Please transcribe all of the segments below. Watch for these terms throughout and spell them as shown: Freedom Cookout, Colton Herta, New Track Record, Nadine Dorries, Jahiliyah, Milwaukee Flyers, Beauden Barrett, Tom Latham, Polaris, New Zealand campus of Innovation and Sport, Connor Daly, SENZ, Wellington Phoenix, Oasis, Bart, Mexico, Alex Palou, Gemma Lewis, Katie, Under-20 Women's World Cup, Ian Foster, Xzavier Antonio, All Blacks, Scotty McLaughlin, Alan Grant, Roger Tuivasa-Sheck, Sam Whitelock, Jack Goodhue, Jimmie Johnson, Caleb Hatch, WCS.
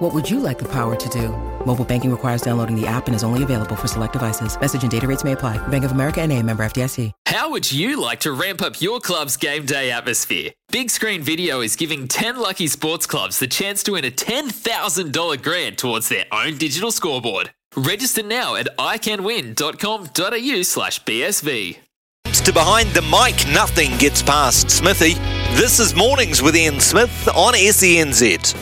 What would you like the power to do? Mobile banking requires downloading the app and is only available for select devices. Message and data rates may apply. Bank of America N.A. member FDIC. How would you like to ramp up your club's game day atmosphere? Big Screen Video is giving 10 lucky sports clubs the chance to win a $10,000 grant towards their own digital scoreboard. Register now at iCanWin.com.au/BSV. To behind the mic, nothing gets past Smithy. This is Mornings with Ian Smith on SENZ.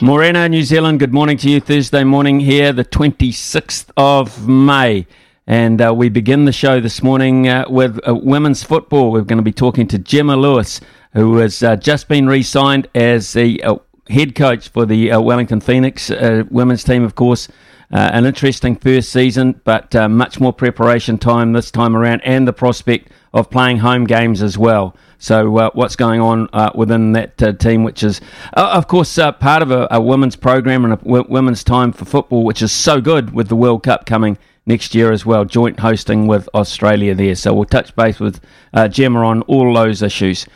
Morena, New Zealand, good morning to you. Thursday morning here, the 26th of May. And we begin the show this morning with women's football. We're going to be talking to Gemma Lewis, who has just been re-signed as the head coach for the Wellington Phoenix women's team, of course. An interesting first season, but much more preparation time this time around, and the prospect of playing home games as well. So what's going on within that team, which is, of course, part of a women's program and a women's time for football, which is so good with the World Cup coming next year as well, joint hosting with Australia there. So we'll touch base with Gemma on all those issues.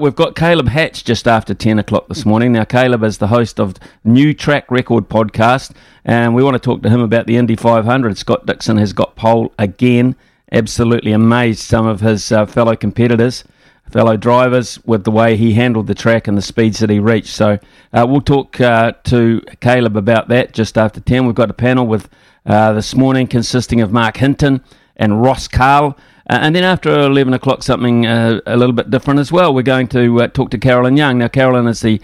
We've got Caleb Hatch just after 10 o'clock this morning. Now, Caleb is the host of New Track Record podcast, and we want to talk to him about the Indy 500. Scott Dixon has got pole again. Absolutely amazed some of his fellow competitors, fellow drivers, with the way he handled the track and the speeds that he reached. So we'll talk to Caleb about that just after 10. We've got a panel with this morning consisting of Mark Hinton and Ross Carl. And then after 11 o'clock, something a little bit different as well. We're going to talk to Carolyn Young. Now, Carolyn is the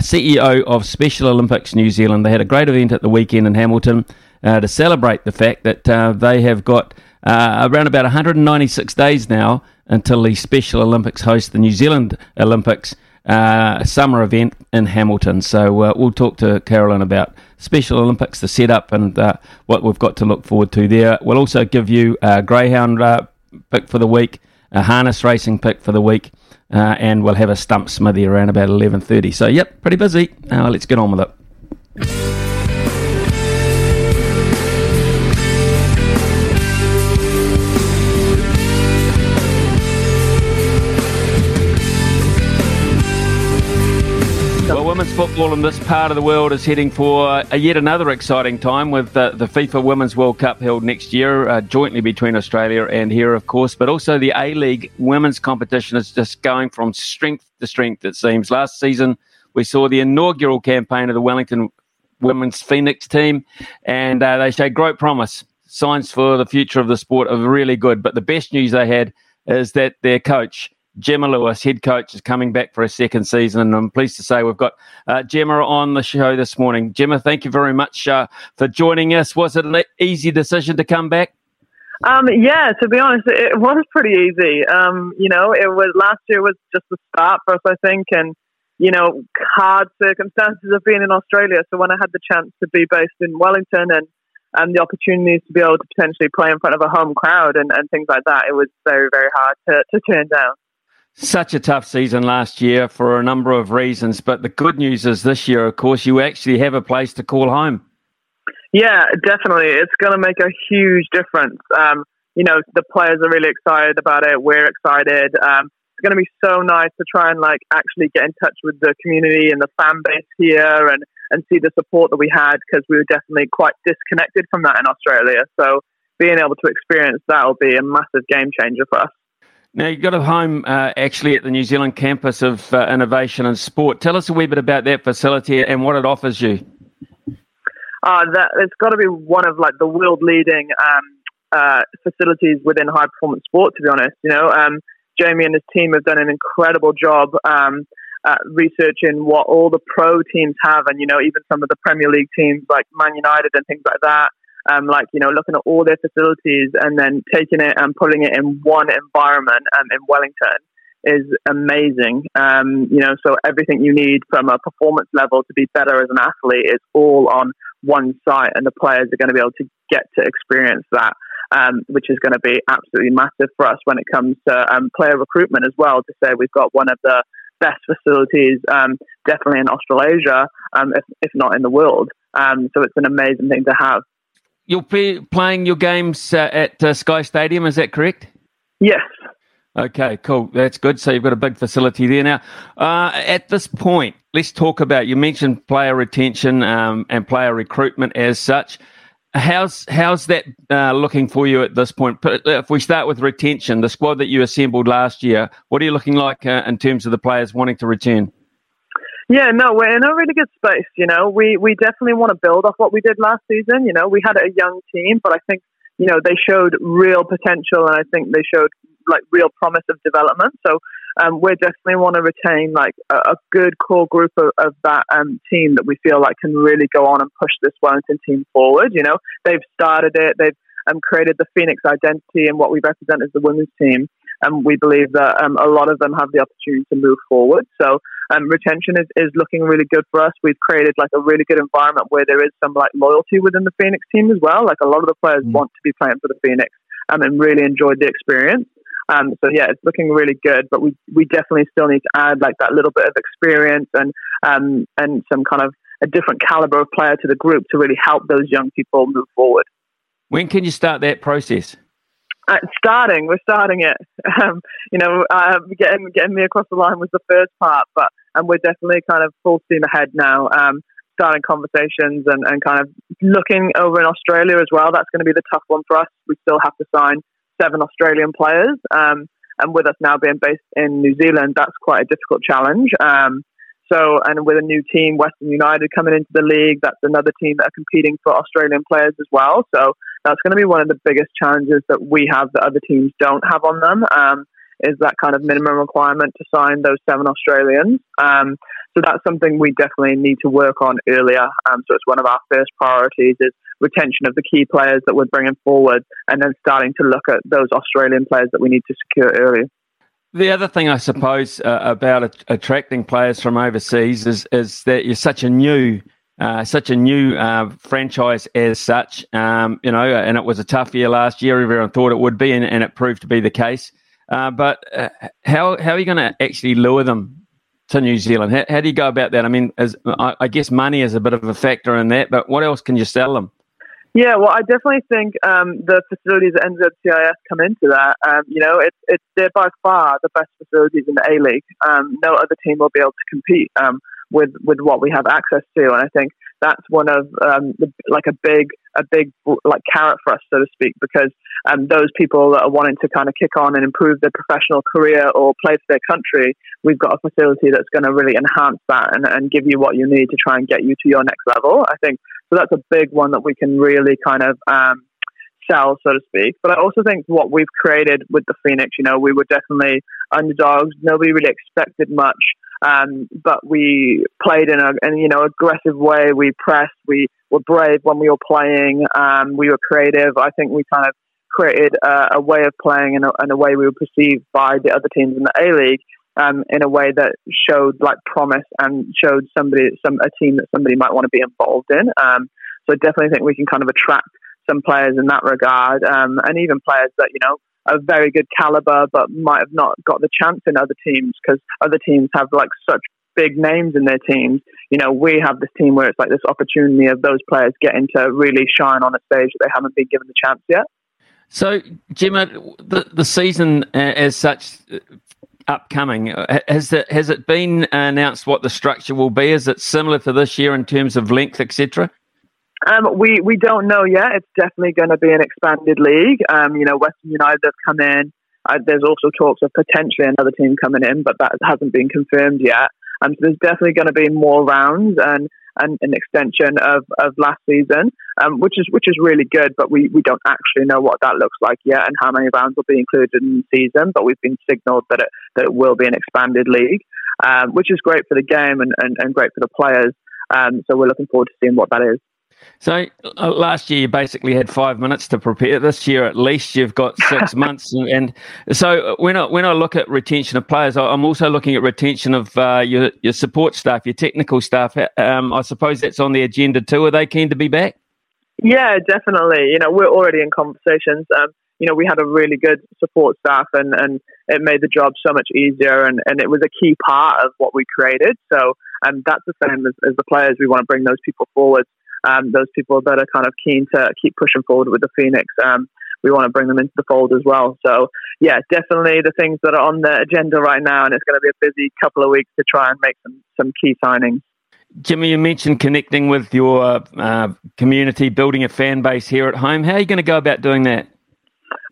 CEO of Special Olympics New Zealand. They had a great event at the weekend in Hamilton to celebrate the fact that they have got around about 196 days now until the Special Olympics host the New Zealand Olympics summer event in Hamilton. So we'll talk to Carolyn about Special Olympics, the setup, and what we've got to look forward to there. We'll also give you a greyhound pick for the week, a harness racing pick for the week, and we'll have a stump smithy around about 11:30. So, yep, pretty busy. Let's get on with it. Women's football in this part of the world is heading for a yet another exciting time with the FIFA Women's World Cup held next year jointly between Australia and here, of course, but also the A-League women's competition is just going from strength to strength, it seems. Last season, we saw the inaugural campaign of the Wellington Women's Phoenix team, and they showed great promise. Signs for the future of the sport are really good, but the best news they had is that their coach, Gemma Lewis, head coach, is coming back for a second season, and I'm pleased to say we've got Gemma on the show this morning. Gemma, thank you very much for joining us. Was it an easy decision to come back? Yeah, to be honest, it was pretty easy. It was last year was just the start for us, I think, and hard circumstances of being in Australia. So when I had the chance to be based in Wellington and the opportunities to be able to potentially play in front of a home crowd and things like that, it was very, very hard to turn down. Such a tough season last year for a number of reasons, but the good news is this year, of course, you actually have a place to call home. Yeah, definitely. It's going to make a huge difference. The players are really excited about it. We're excited. It's going to be so nice to try and actually get in touch with the community and the fan base here and see the support that we had, because we were definitely quite disconnected from that in Australia. So being able to experience that will be a massive game changer for us. Now, you've got a home actually at the New Zealand campus of Innovation and Sport. Tell us a wee bit about that facility and what it offers you. It's got to be one of the world-leading facilities within high-performance sport, to be honest. Jamie and his team have done an incredible job researching what all the pro teams have, and, even some of the Premier League teams like Man United and things like that. Looking at all their facilities and then taking it and putting it in one environment in Wellington is amazing. So everything you need from a performance level to be better as an athlete is all on one site, and the players are going to be able to get to experience that. which is going to be absolutely massive for us when it comes to player recruitment as well, to say we've got one of the best facilities definitely in Australasia, if not in the world. So it's an amazing thing to have. You'll be playing your games at Sky Stadium, is that correct? Yes. Okay, cool. That's good. So you've got a big facility there now. At this point, let's talk about, you mentioned player retention and player recruitment as such. How's that looking for you at this point? If we start with retention, the squad that you assembled last year, what are you looking like in terms of the players wanting to return? Yeah, no, we're in a really good space, you know. We definitely want to build off what we did last season. You know, we had a young team, but I think, you know, they showed real potential, and I think they showed, like, real promise of development. So we definitely want to retain, like, a good core group of that team that we feel like can really go on and push this Wellington team forward. You know, they've started it. They've created the Phoenix identity and what we represent as the women's team. And we believe that a lot of them have the opportunity to move forward. So retention is looking really good for us. We've created, like, a really good environment where there is some, like, loyalty within the Phoenix team as well. Like, a lot of the players want to be playing for the Phoenix and really enjoyed the experience. So yeah, it's looking really good, but we definitely still need to add, like, that little bit of experience and some kind of a different caliber of player to the group to really help those young people move forward. When can you start that process? We're starting it. Getting me across the line was the first part, but we're definitely kind of full steam ahead now. Starting conversations and kind of looking over in Australia as well. That's going to be the tough one for us. We still have to sign 7 Australian players, and with us now being based in New Zealand, that's quite a difficult challenge. And with a new team, Western United, coming into the league, that's another team that are competing for Australian players as well. So that's going to be one of the biggest challenges that we have that other teams don't have on them, is that kind of minimum requirement to sign those 7 Australians. So that's something we definitely need to work on earlier. So it's one of our first priorities is retention of the key players that we're bringing forward, and then starting to look at those Australian players that we need to secure earlier. The other thing, I suppose, about attracting players from overseas is that you're such a new franchise as such, you know, and it was a tough year last year. Everyone thought it would be, and it proved to be the case. But how are you going to actually lure them to New Zealand? How do you go about that? I mean, I guess money is a bit of a factor in that, but what else can you sell them? Yeah, well, I definitely think the facilities at NZCIS come into that. You know, they're by far the best facilities in the A-League. No other team will be able to compete with what we have access to, and I think that's one of a big like carrot for us, so to speak, because those people that are wanting to kind of kick on and improve their professional career or play for their country, we've got a facility that's going to really enhance that and give you what you need to try and get you to your next level, I think. So that's a big one that we can really kind of sell, so to speak. But I also think what we've created with the Phoenix, you know, we were definitely underdogs. Nobody really expected much, but we played in an aggressive way. We pressed. We were brave when we were playing. We were creative. I think we kind of created a way of playing and a way we were perceived by the other teams in the A-League in a way that showed, like, promise and showed a team that somebody might want to be involved in. So I definitely think we can kind of attract some players in that regard, and even players that, you know, are very good caliber but might have not got the chance in other teams, because other teams have, like, such big names in their teams. You know, we have this team where it's like this opportunity of those players getting to really shine on a stage that they haven't been given the chance yet. So, Gemma, the season as such upcoming, has it been announced what the structure will be? Is it similar to this year in terms of length, etc.? We don't know yet. It's definitely going to be an expanded league. You know, Western United have come in. There's also talks of potentially another team coming in, but that hasn't been confirmed yet. So there's definitely going to be more rounds and an extension of last season, which is really good. But we don't actually know what that looks like yet and how many rounds will be included in the season. But we've been signalled that it will be an expanded league, which is great for the game and great for the players. So we're looking forward to seeing what that is. So last year you basically had 5 minutes to prepare. This year at least you've got 6 months. And so when I look at retention of players, I'm also looking at retention of your support staff, your technical staff. I suppose that's on the agenda too. Are they keen to be back? Yeah, definitely. You know, we're already in conversations. You know, we had a really good support staff, and it made the job so much easier, and it was a key part of what we created. So that's the same as the players. We want to bring those people forward, those people that are kind of keen to keep pushing forward with the Phoenix. We want to bring them into the fold as well. So, yeah, definitely the things that are on the agenda right now, and it's going to be a busy couple of weeks to try and make some key signings. Jimmy, you mentioned connecting with your community, building a fan base here at home. How are you going to go about doing that?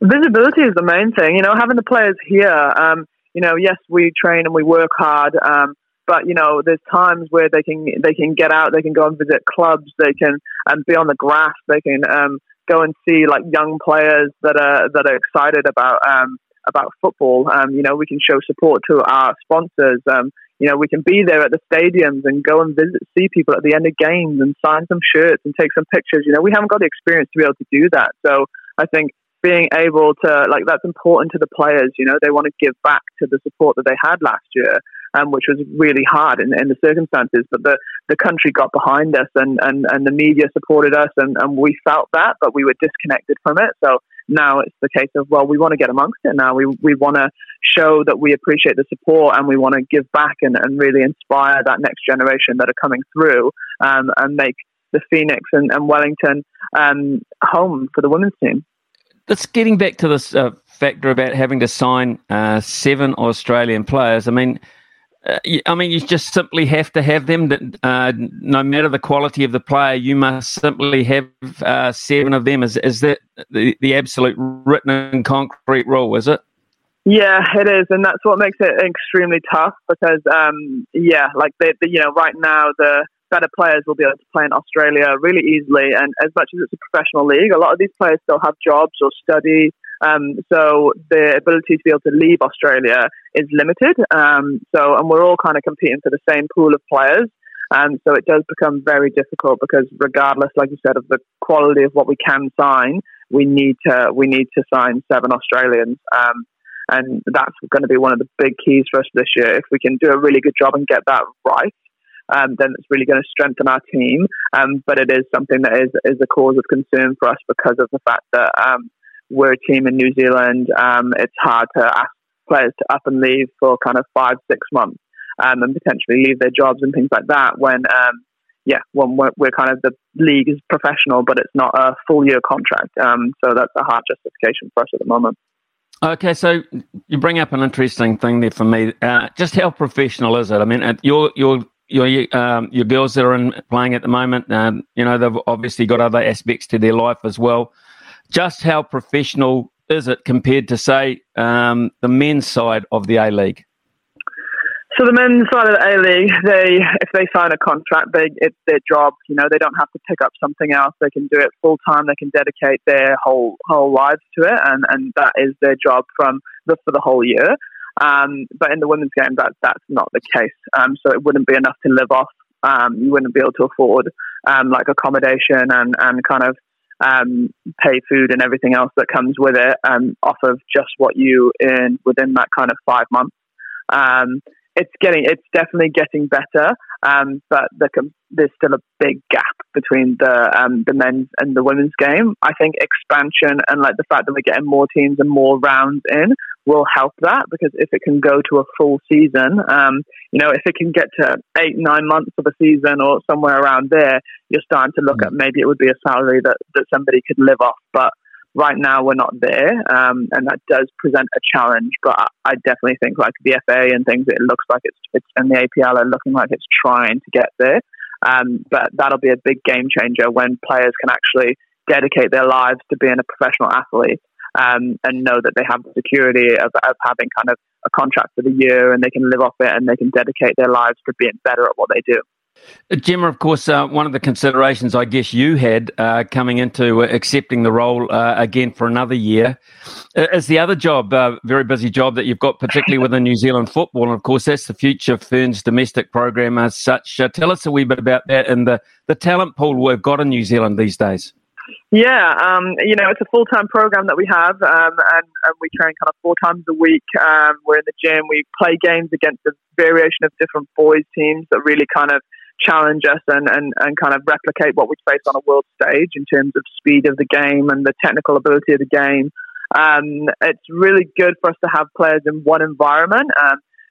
Visibility is the main thing. You know, having the players here, you know, yes, we train and we work hard, but, you know, there's times where they can get out, they can go and visit clubs, they can be on the grass, they can go and see like young players that are excited about football. You know, we can show support to our sponsors. You know, we can be there at the stadiums and go and visit, see people at the end of games and sign some shirts and take some pictures. You know, we haven't got the experience to be able to do that. So I think being able to, like, that's important to the players. You know, they want to give back to the support that they had last year, which was really hard in the circumstances. But the country got behind us and the media supported us, and we felt that, but we were disconnected from it. So now it's the case of, well, we want to get amongst it now. We want to show that we appreciate the support, and we want to give back and really inspire that next generation that are coming through, and make the Phoenix and Wellington home for the women's team. It's getting back to this factor about having to sign 7 Australian players. I mean, you just simply have to have them. That no matter the quality of the player, you must simply have 7 of them. Is that the absolute written and concrete rule? Is it? Yeah, it is, and that's what makes it extremely tough because, like you know, right now the better players will be able to play in Australia really easily, and as much as it's a professional league, a lot of these players still have jobs or study. So the ability to be able to leave Australia is limited. And we're all kind of competing for the same pool of players. So it does become very difficult because regardless, like you said, of the quality of what we can sign, we need to sign 7 Australians. And that's going to be one of the big keys for us this year. If we can do a really good job and get that right, then it's really going to strengthen our team. But it is something that is a cause of concern for us because of the fact that, we're a team in New Zealand. It's hard to ask players to up and leave for kind of 5-6 months and potentially leave their jobs and things like that when we're kind of, the league is professional, but it's not a full-year contract. So that's a hard justification for us at the moment. Okay, so you bring up an interesting thing there for me. Just how professional is it? I mean, your girls that are playing at the moment, you know, they've obviously got other aspects to their life as well. Just how professional is it compared to, say, the men's side of the A-League? So the men's side of the A-League, if they sign a contract, it's their job. You know, they don't have to pick up something else. They can do it full-time. They can dedicate their whole lives to it, and that is their job for the whole year. But in the women's game, that's not the case. So it wouldn't be enough to live off. You wouldn't be able to afford, like, accommodation and kind of, pay food and everything else that comes with it off of just what you earn within that kind of 5 months. It's definitely getting better, but there's still a big gap between the men's and the women's game. I think expansion and like the fact that we're getting more teams and more rounds in will help that, because if it can go to a full season, you know, if it can get to 8-9 months of a season or somewhere around there, you're starting to look at maybe it would be a salary that somebody could live off. But right now we're not there, and that does present a challenge. But I definitely think, like, the FA and things, it looks like it's and the APL are looking like it's trying to get there. But that'll be a big game changer when players can actually dedicate their lives to being a professional athlete. And know that they have the security of having kind of a contract for the year, and they can live off it, and they can dedicate their lives to being better at what they do. Gemma, of course, one of the considerations I guess you had coming into accepting the role again for another year is the other job, very busy job that you've got, particularly within New Zealand football. And of course, that's the future Ferns domestic program as such. Tell us a wee bit about that and the talent pool we've got in New Zealand these days. Yeah, you know, it's a full-time program that we have, and we train kind of 4 times a week. We're in the gym. We play games against a variation of different boys' teams that really kind of challenge us and kind of replicate what we face on a world stage in terms of speed of the game and the technical ability of the game. It's really good for us to have players in one environment.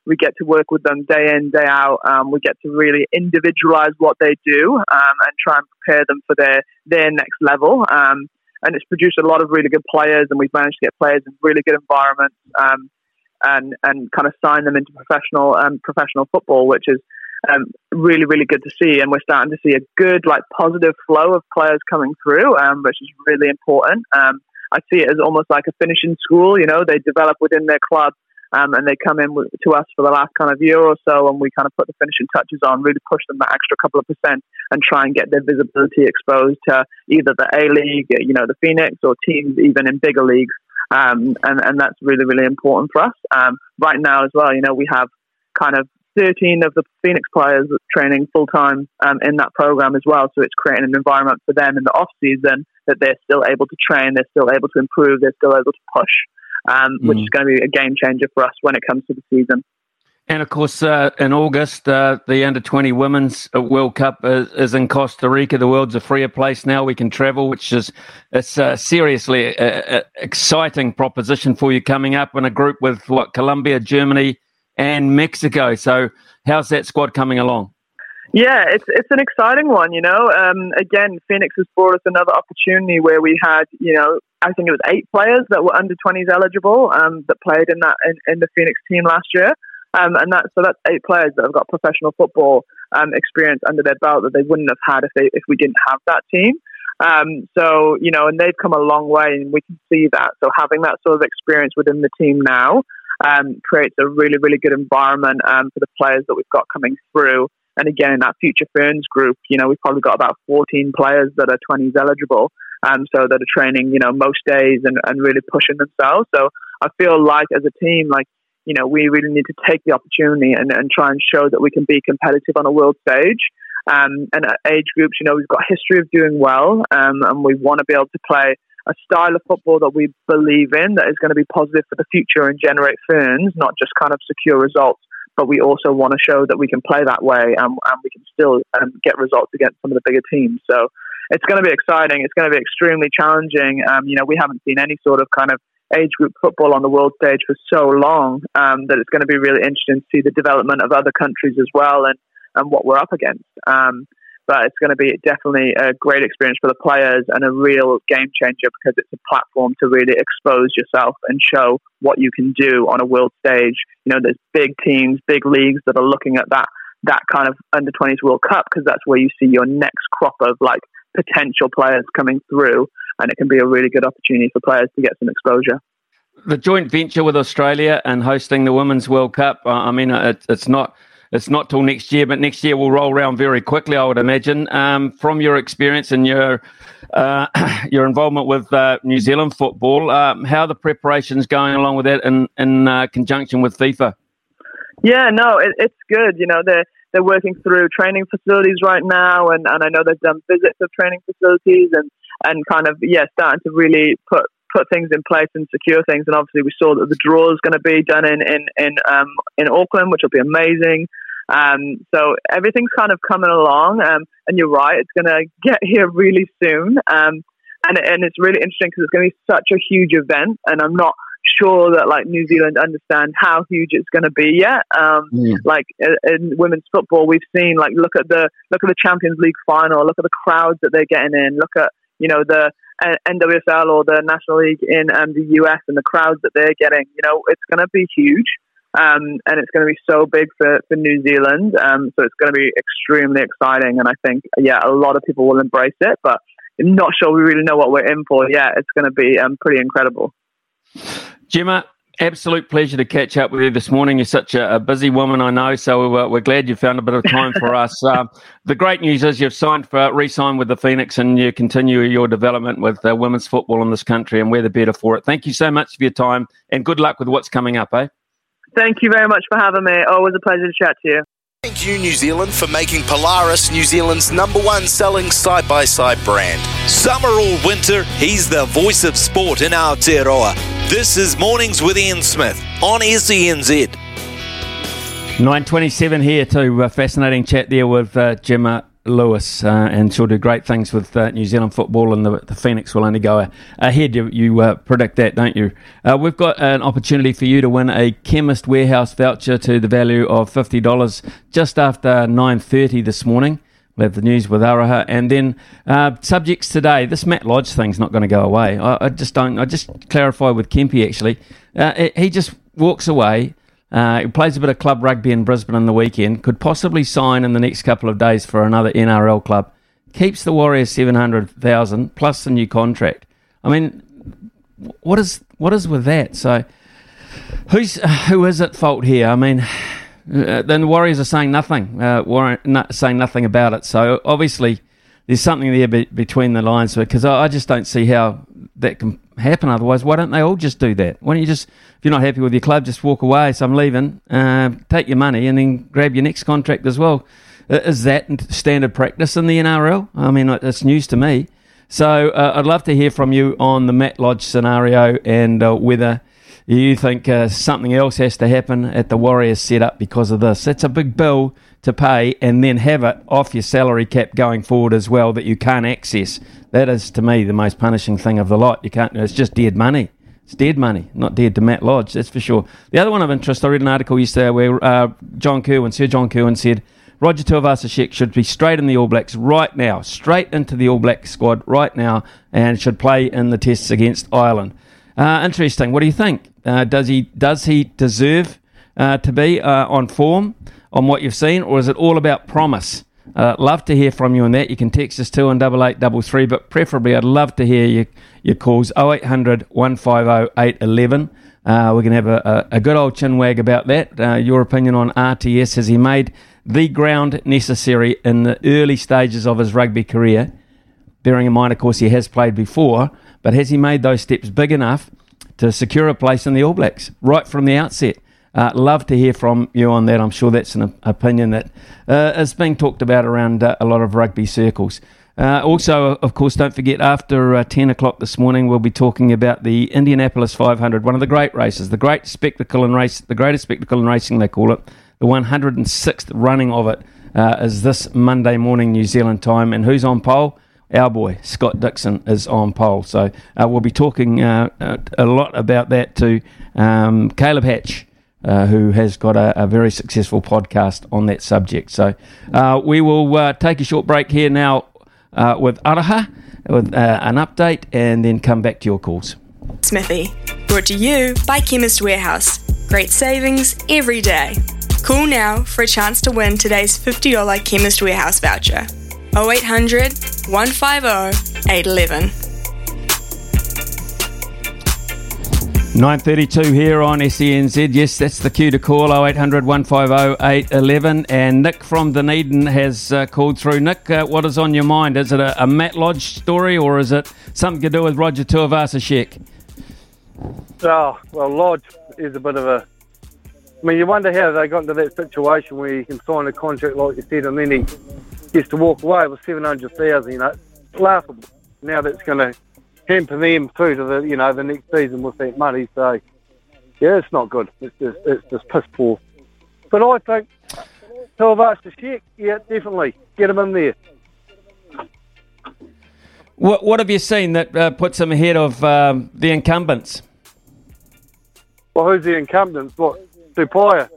We get to work with them day in, day out. We get to really individualize what they do and try and prepare them for their next level. And it's produced a lot of really good players, and we've managed to get players in really good environments and kind of sign them into professional football, which is really, really good to see. And we're starting to see a good, positive flow of players coming through, which is really important. I see it as almost like a finishing school. You know, they develop within their club, and they come in to us for the last kind of year or so, and we kind of put the finishing touches on, really push them that extra couple of percent and try and get their visibility exposed to either the A-League, you know, the Phoenix, or teams even in bigger leagues. And that's really, really important for us. Right now as well, you know, we have kind of 13 of the Phoenix players training full-time in that program as well. So it's creating an environment for them in the off-season that they're still able to train, they're still able to improve, they're still able to push, which is going to be a game changer for us when it comes to the season. And of course, in August, the Under-20 Women's World Cup is in Costa Rica. The world's a freer place now. We can travel, which is seriously an exciting proposition for you coming up in a group with, Colombia, Germany, and Mexico. So how's that squad coming along? Yeah, it's an exciting one, you know. Again, Phoenix has brought us another opportunity where we had, you know, I think it was 8 players that were under-20s eligible that played in the Phoenix team last year. That's 8 players that have got professional football experience under their belt that they wouldn't have had if we didn't have that team. So, you know, and they've come a long way, and we can see that. So having that sort of experience within the team now creates a really, really good environment for the players that we've got coming through. And again, in that Future Ferns group, you know, we've probably got about 14 players that are 20s eligible, so that are training, you know, most days and really pushing themselves. So I feel like as a team, you know, we really need to take the opportunity and try and show that we can be competitive on a world stage. And at age groups, you know, we've got a history of doing well, and we want to be able to play a style of football that we believe in that is going to be positive for the future and generate Ferns, not just kind of secure results. But we also want to show that we can play that way, and we can still get results against some of the bigger teams. So it's going to be exciting. It's going to be extremely challenging. You know, we haven't seen any sort of kind of age group football on the world stage for so long that it's going to be really interesting to see the development of other countries as well and what we're up against. But it's going to be definitely a great experience for the players and a real game changer because it's a platform to really expose yourself and show what you can do on a world stage. You know, there's big teams, big leagues that are looking at that kind of under-20s World Cup because that's where you see your next crop of potential players coming through, and it can be a really good opportunity for players to get some exposure. The joint venture with Australia and hosting the Women's World Cup, I mean, it's not till next year, but next year will roll around very quickly, I would imagine. From your experience and your involvement with New Zealand football, how are the preparations going along with that in conjunction with FIFA? Yeah, no, it's good. You know, they're working through training facilities right now, and I know they've done visits of training facilities and kind of, starting to really put things in place and secure things. And obviously we saw that the draw is going to be done in Auckland, which will be amazing. So everything's kind of coming along, and you're right, it's going to get here really soon. And it's really interesting because it's going to be such a huge event, and I'm not sure that New Zealand understand how huge it's going to be yet. In women's football, we've seen look at the Champions League final, look at the crowds that they're getting in, look at, you know, the NWSL or the National League in the US and the crowds that they're getting. You know, it's going to be huge, and it's going to be so big for New Zealand. So it's going to be extremely exciting, and I think a lot of people will embrace it, but I'm not sure we really know what we're in for yet. It's going to be pretty incredible. Gemma, absolute pleasure to catch up with you this morning. You're such a busy woman, I know, so we're glad you found a bit of time for us. The great news is you've re-signed with the Phoenix, and you continue your development with women's football in this country, and we're the better for it. Thank you so much for your time, and good luck with what's coming up, eh? Thank you very much for having me. Always a pleasure to chat to you. Thank you, New Zealand, for making Polaris New Zealand's #1 selling side-by-side brand. Summer or winter, he's the voice of sport in Aotearoa. This is Mornings with Ian Smith on SENZ. 9:27 here too. Fascinating chat there with Gemma Lewis, and she'll do great things with New Zealand football, and the Phoenix will only go ahead. You predict that, don't you? We've got an opportunity for you to win a Chemist Warehouse voucher to the value of $50 just after 9:30 this morning. We'll have the news with Araha, and then subjects today. This Matt Lodge thing's not going to go away. I just clarify with Kempe actually. He just walks away. He plays a bit of club rugby in Brisbane on the weekend, could possibly sign in the next couple of days for another NRL club, keeps the Warriors 700,000 plus the new contract. I mean, what is with that? So who is at fault here? I mean, then the Warriors are saying nothing, saying nothing about it. So obviously there's something there between the lines, because I just don't see how that can happen. Otherwise, why don't they all just do that? Why don't you just, if you're not happy with your club, just walk away, so I'm leaving, take your money and then grab your next contract as well. Is that standard practice in the NRL? I mean, it's news to me. So I'd love to hear from you on the Matt Lodge scenario, and whether you think something else has to happen at the Warriors setup because of this. It's a big bill to pay, and then have it off your salary cap going forward as well, that you can't access. That is, to me, the most punishing thing of the lot. You can't. It's just dead money. It's dead money, not dead to Matt Lodge, that's for sure. The other one of interest, I read an article yesterday where Sir John Kirwan said, Roger Tuivasa-Sheck should be straight in the All Blacks right now, straight into the All Blacks squad right now, and should play in the tests against Ireland. Interesting. What do you think? Does he deserve to be on form, on what you've seen, or is it all about promise? Love to hear from you on that. You can text us 2 on 8833, but preferably I'd love to hear your calls, 0800 150 811. We can have a good old chinwag about that. Your opinion on RTS. Has he made the ground necessary in the early stages of his rugby career? Bearing in mind, of course, he has played before, but has he made those steps big enough to secure a place in the All Blacks right from the outset? Love to hear from you on that. I'm sure that's an opinion that is being talked about around a lot of rugby circles. Also, of course, don't forget, after 10 o'clock this morning, we'll be talking about the Indianapolis 500, one of the great races, the greatest spectacle in racing, they call it. The 106th running of it is this Monday morning, New Zealand time. And who's on pole? Our boy, Scott Dixon, is on pole. So we'll be talking a lot about that to Caleb Hatch, who has got a very successful podcast on that subject. So we will take a short break here now with Araha, with an update, and then come back to your calls. Smithy, brought to you by Chemist Warehouse. Great savings every day. Call now for a chance to win today's $50 Chemist Warehouse voucher. 0800 150 811. 9:32 here on SENZ. Yes, that's the cue to call, 0800 150 811. And Nick from Dunedin has called through. Nick, what is on your mind? Is it a Matt Lodge story, or is it something to do with Roger Tuivasa-Sheck? Oh, well, Lodge is a bit of a... I mean, you wonder how they got into that situation where you can sign a contract, like you said, and then he gets to walk away with 700,000, you know. It's laughable. Now that's going to hamper them through to the, you know, the next season with that money. So, yeah, it's not good. It's just piss poor. But I think Tuivasa-Sheck, yeah, definitely. Get him in there. What have you seen that puts him ahead of the incumbents? Well, who's the incumbents? What, Tupaea?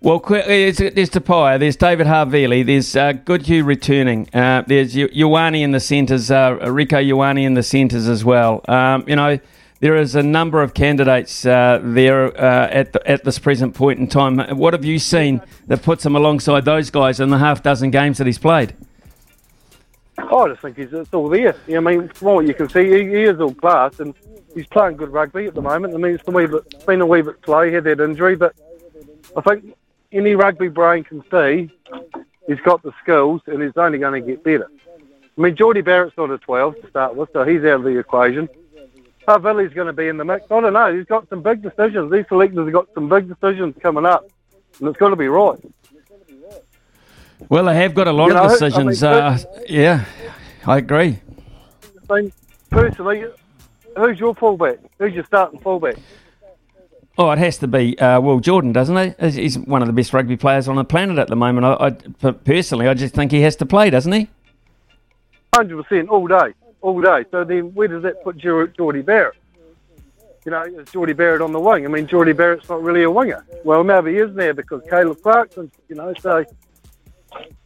Well, there's Tupaea, there's David Havili, there's Goodhue returning, there's Ioane in the centres, Rieko Ioane in the centres as well. You know, there is a number of candidates there at this present point in time. What have you seen that puts him alongside those guys in the half dozen games that he's played? I just think it's all there. I mean, from what you can see, he is all class, and he's playing good rugby at the moment. I mean, it's been a wee bit slow, he had that injury, but I think any rugby brain can see he's got the skills and he's only going to get better. I mean, Jordie Barrett's not a 12 to start with, so he's out of the equation. Havili's going to be in the mix. I don't know, he's got some big decisions. These selectors have got some big decisions coming up, and it's got to be right. Well, they have got a lot of decisions. Yeah, I agree. I mean, personally, who's your fullback? Who's your starting fullback? Oh, it has to be Will Jordan, doesn't it? He's one of the best rugby players on the planet at the moment. I personally, I just think he has to play, doesn't he? 100% all day. So then where does that put Jordie Barrett? You know, is Jordie Barrett on the wing? I mean, Jordie Barrett's not really a winger. Well, maybe he is now because Caleb Clarkson, you know, so...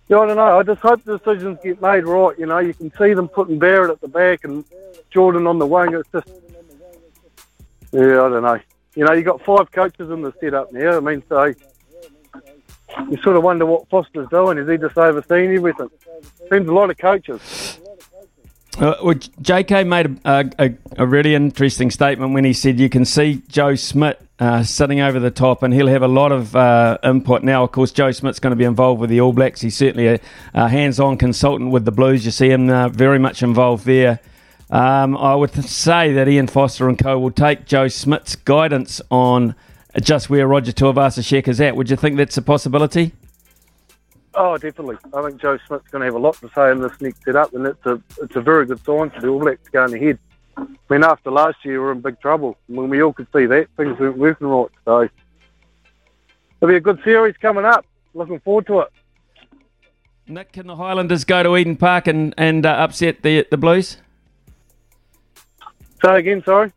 Yeah, I don't know. I just hope the decisions get made right. You know, you can see them putting Barrett at the back and Jordan on the wing. It's just... Yeah, I don't know. You know, you've got 5 coaches in the setup now. I mean, so... You sort of wonder what Foster's doing. Is he just overseeing everything? Seems a lot of coaches. Well, JK made a really interesting statement when he said you can see Joe Smith sitting over the top and he'll have a lot of input. Now, of course, Joe Smith's going to be involved with the All Blacks. He's certainly a hands-on consultant with the Blues. You see him very much involved there. I would say that Ian Foster and co will take Joe Smith's guidance on just where Roger Tuivasa-Sheck is at. Would you think that's a possibility? Oh, definitely. I think Joe Smith's going to have a lot to say in this next setup, and it's a very good sign for the All Blacks going ahead. I mean, after last year, we were in big trouble. And when we all could see that, things weren't working right. So, it'll be a good series coming up. Looking forward to it. Nick, can the Highlanders go to Eden Park and upset the Blues? Say again, sorry.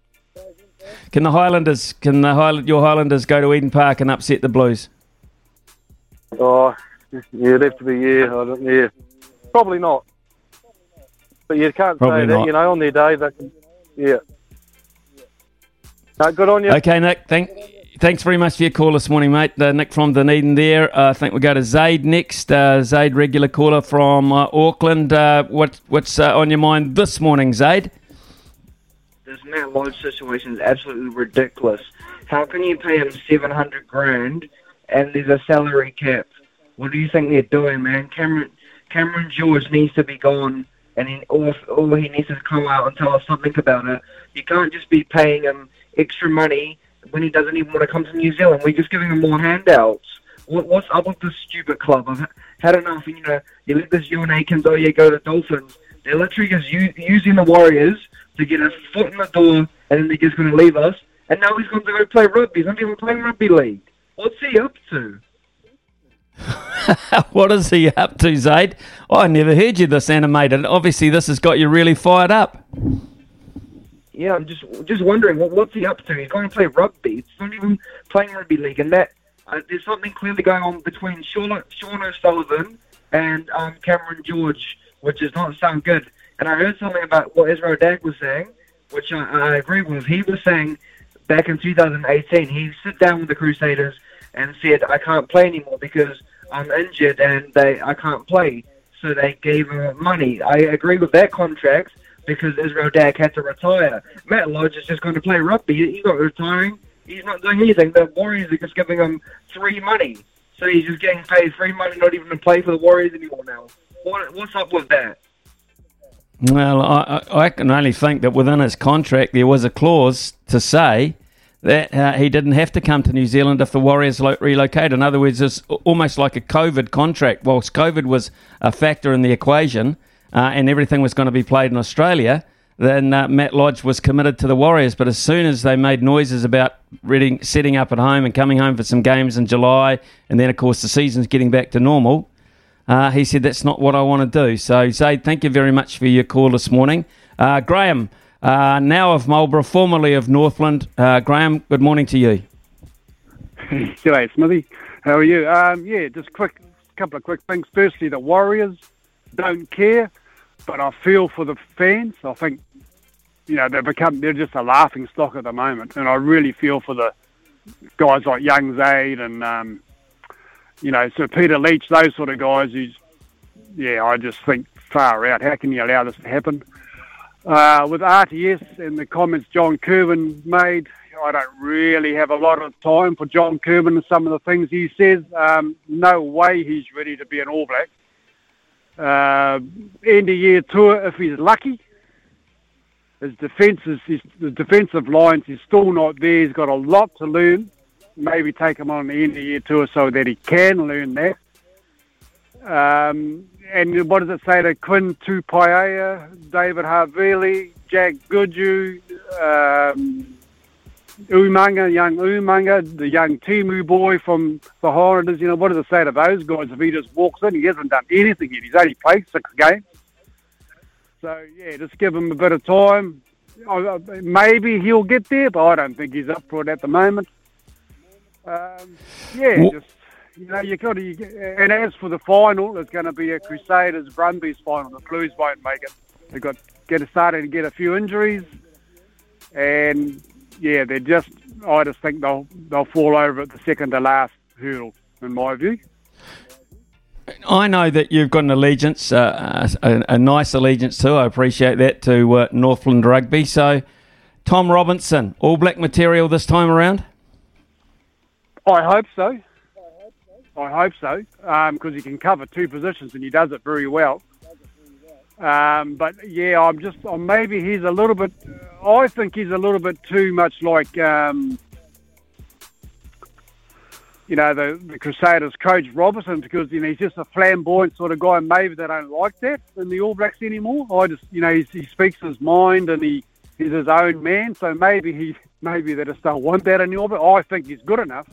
Can your Highlanders go to Eden Park and upset the Blues? Oh... Yeah, it'd have to be, yeah. Probably not. But you can't say that, you know, on their day, they can, yeah. No, good on you. Okay, Nick, thanks very much for your call this morning, mate. Nick from Dunedin there. I think we'll go to Zaid next. Zaid, regular caller from Auckland. What's on your mind this morning, Zaid? This Matt Lodge situation is absolutely ridiculous. How can you pay him $700,000 and there's a salary cap? What do you think they're doing, man? Cameron George needs to be gone, and or he needs to come out and tell us something about it. You can't just be paying him extra money when he doesn't even want to come to New Zealand. We're just giving him more handouts. What's up with this stupid club? I've had enough. You know, you let this Ioane Kandoye go to Dolphins. They're literally just using the Warriors to get a foot in the door, and then they're just going to leave us. And now he's going to go play rugby. He's not even playing rugby league. What's he up to? What is he up to, Zaid? I never heard you this animated. Obviously, this has got you really fired up. Yeah, I'm just wondering, what's he up to? He's going to play rugby. He's not even playing rugby league. And that there's something clearly going on between Sean O'Sullivan and Cameron George, which does not sound good. And I heard something about what Ezra O'Dag was saying, which I agree with. He was saying back in 2018, he sat down with the Crusaders and said, I can't play anymore because I'm injured and I can't play. So they gave him money. I agree with that contract because Israel Dag had to retire. Matt Lodge is just going to play rugby. He's not retiring. He's not doing anything. The Warriors are just giving him free money. So he's just getting paid free money, not even to play for the Warriors anymore now. What's up with that? Well, I can only think that within his contract there was a clause to say that he didn't have to come to New Zealand if the Warriors relocate. In other words, it's almost like a COVID contract. Whilst COVID was a factor in the equation and everything was going to be played in Australia, then Matt Lodge was committed to the Warriors. But as soon as they made noises about setting up at home and coming home for some games in July, and then, of course, the season's getting back to normal, he said, that's not what I want to do. So, Zaid, thank you very much for your call this morning. Graham. Now of Marlborough, formerly of Northland. Graham, good morning to you. G'day, Smithy. How are you? Yeah, just a couple of quick things. Firstly, the Warriors don't care, but I feel for the fans. I think, you know, they're just a laughing stock at the moment, and I really feel for the guys like Young Zaid and, you know, Sir Peter Leach, those sort of guys who's, yeah, I just think far out. How can you allow this to happen? With RTS and the comments John Kirwan made, I don't really have a lot of time for John Kirwan and some of the things he says. No way he's ready to be an All Black. End-of-year tour, if he's lucky. The defensive lines is still not there. He's got a lot to learn. Maybe take him on the end-of-year tour so that he can learn that. And what does it say to Quinn Tupaea, David Havili, Jack Goodhue, Umanga, the young Timu boy from the Highlanders. You know, what does it say to those guys if he just walks in? He hasn't done anything yet. He's only played 6 games. So, yeah, just give him a bit of time. Maybe he'll get there, but I don't think he's up for it at the moment. And as for the final, it's going to be a Crusaders-Brumbies final. The Blues won't make it. They've got started to get a few injuries, and yeah, I just think they'll fall over at the second to last hurdle, in my view. I know that you've got an allegiance, a nice allegiance too. I appreciate that to Northland Rugby. So, Tom Robinson, All Black material this time around. I hope so, because he can cover 2 positions and he does it very well. But yeah, maybe he's a little bit. I think he's a little bit too much like, the Crusaders coach Robertson, because he's just a flamboyant sort of guy. And maybe they don't like that in the All Blacks anymore. He speaks his mind and he's his own man. So maybe they just don't want that anymore. But I think he's good enough.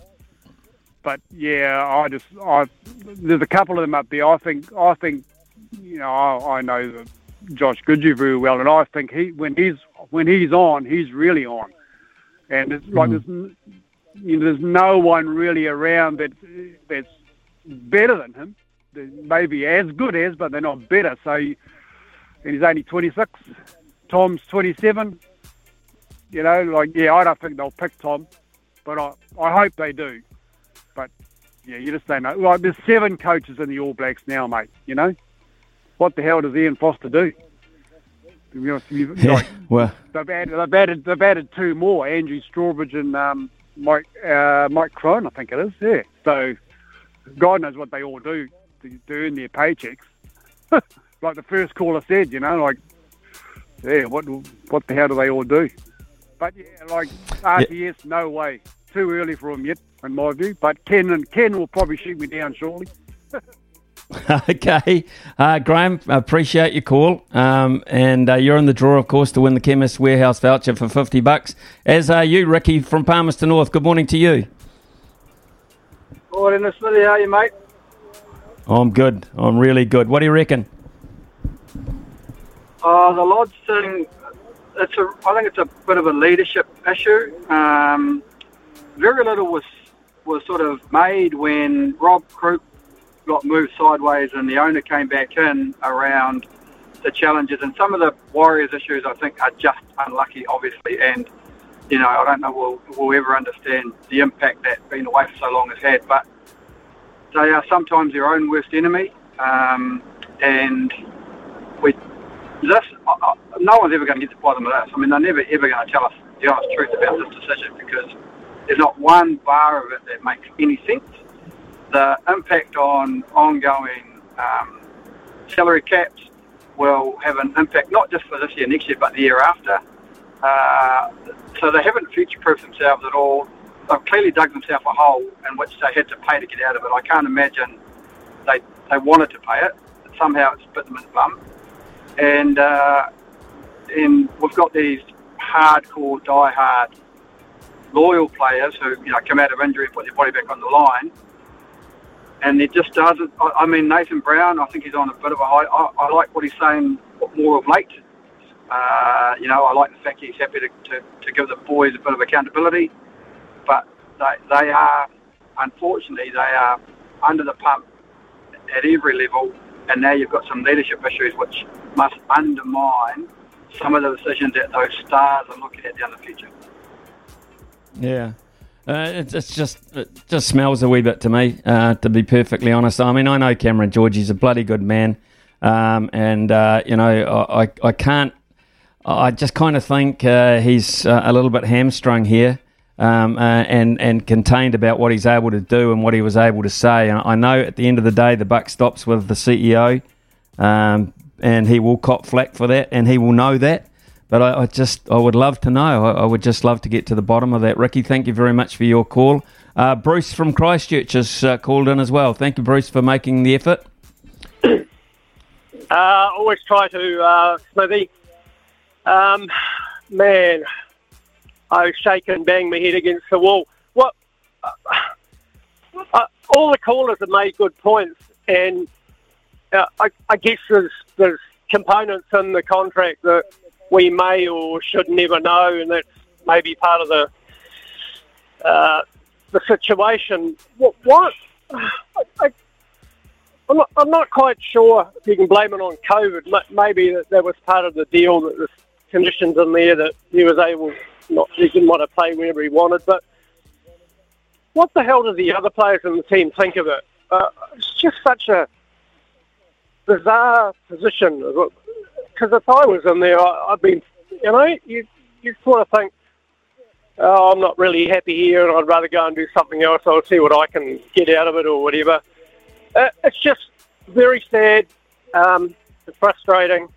But yeah, there's a couple of them up there. I think. You know, I know that Josh Goodhue very well, and I think when he's on, he's really on. And it's like there's no one really around that's better than him. They're maybe as good as, but they're not better. So, and he's only 26. Tom's 27. You know, I don't think they'll pick Tom, but I hope they do. But yeah, you just don't know. Like, there's 7 coaches in the All Blacks now, mate. You know. What the hell does Ian Foster do? To be honest, they've added 2 more, Andrew Strawbridge and Mike Crone, I think it is. Yeah, so God knows what they all do to earn their paychecks. Like the first caller said, what the hell do they all do? But yeah, RTS, no way, too early for him yet, in my view. But Ken will probably shoot me down shortly. Okay. Graham, appreciate your call. And you're in the draw, of course, to win the Chemist Warehouse voucher for $50. As are you, Ricky, from Palmerston North. Good morning to you. Morning, Smithy. How are you, mate? I'm good. I'm really good. What do you reckon? The Lodge thing, I think it's a bit of a leadership issue. Very little was sort of made when Rob Crook got moved sideways and the owner came back in around the challenges, and some of the Warriors issues I think are just unlucky, obviously, and I don't know we'll ever understand the impact that being away for so long has had, but they are sometimes their own worst enemy, and no one's ever going to get to bottom of this. I mean, they're never ever going to tell us the honest truth about this decision, because there's not one bar of it that makes any sense. The impact on ongoing salary caps will have an impact not just for this year, next year, but the year after. So they haven't future-proofed themselves at all. They've clearly dug themselves a hole in which they had to pay to get out of it. I can't imagine they wanted to pay it, but somehow it's bit them in the bum. And we've got these hardcore, die-hard, loyal players who come out of injury and put their body back on the line. And it just doesn't. I mean, Nathan Brown, I think he's on a bit of a high. I like what he's saying more of late. I like the fact he's happy to give the boys a bit of accountability. But they are, unfortunately, they are under the pump at every level. And now you've got some leadership issues which must undermine some of the decisions that those stars are looking at down the future. Yeah. It just smells a wee bit to me, to be perfectly honest. I mean, I know Cameron George, he's a bloody good man, I just kind of think he's a little bit hamstrung here, and contained about what he's able to do and what he was able to say. And I know at the end of the day the buck stops with the CEO, and he will cop flack for that, and he will know that. But I would love to know. I would just love to get to the bottom of that. Ricky, thank you very much for your call. Bruce from Christchurch has called in as well. Thank you, Bruce, for making the effort. Always try to, Smithy. Man, I shake and bang my head against the wall. All the callers have made good points, and I guess there's components in the contract that we may or should never know, and that's maybe part of the situation. I'm not quite sure if you can blame it on COVID. Maybe that was part of the deal, that the conditions in there that he was able, he didn't want to play wherever he wanted. But what the hell do the other players in the team think of it? It's just such a bizarre position. Because if I was in there, I'd been, you sort of think, oh, I'm not really happy here and I'd rather go and do something else. I'll see what I can get out of it or whatever. It's just very sad and frustrating.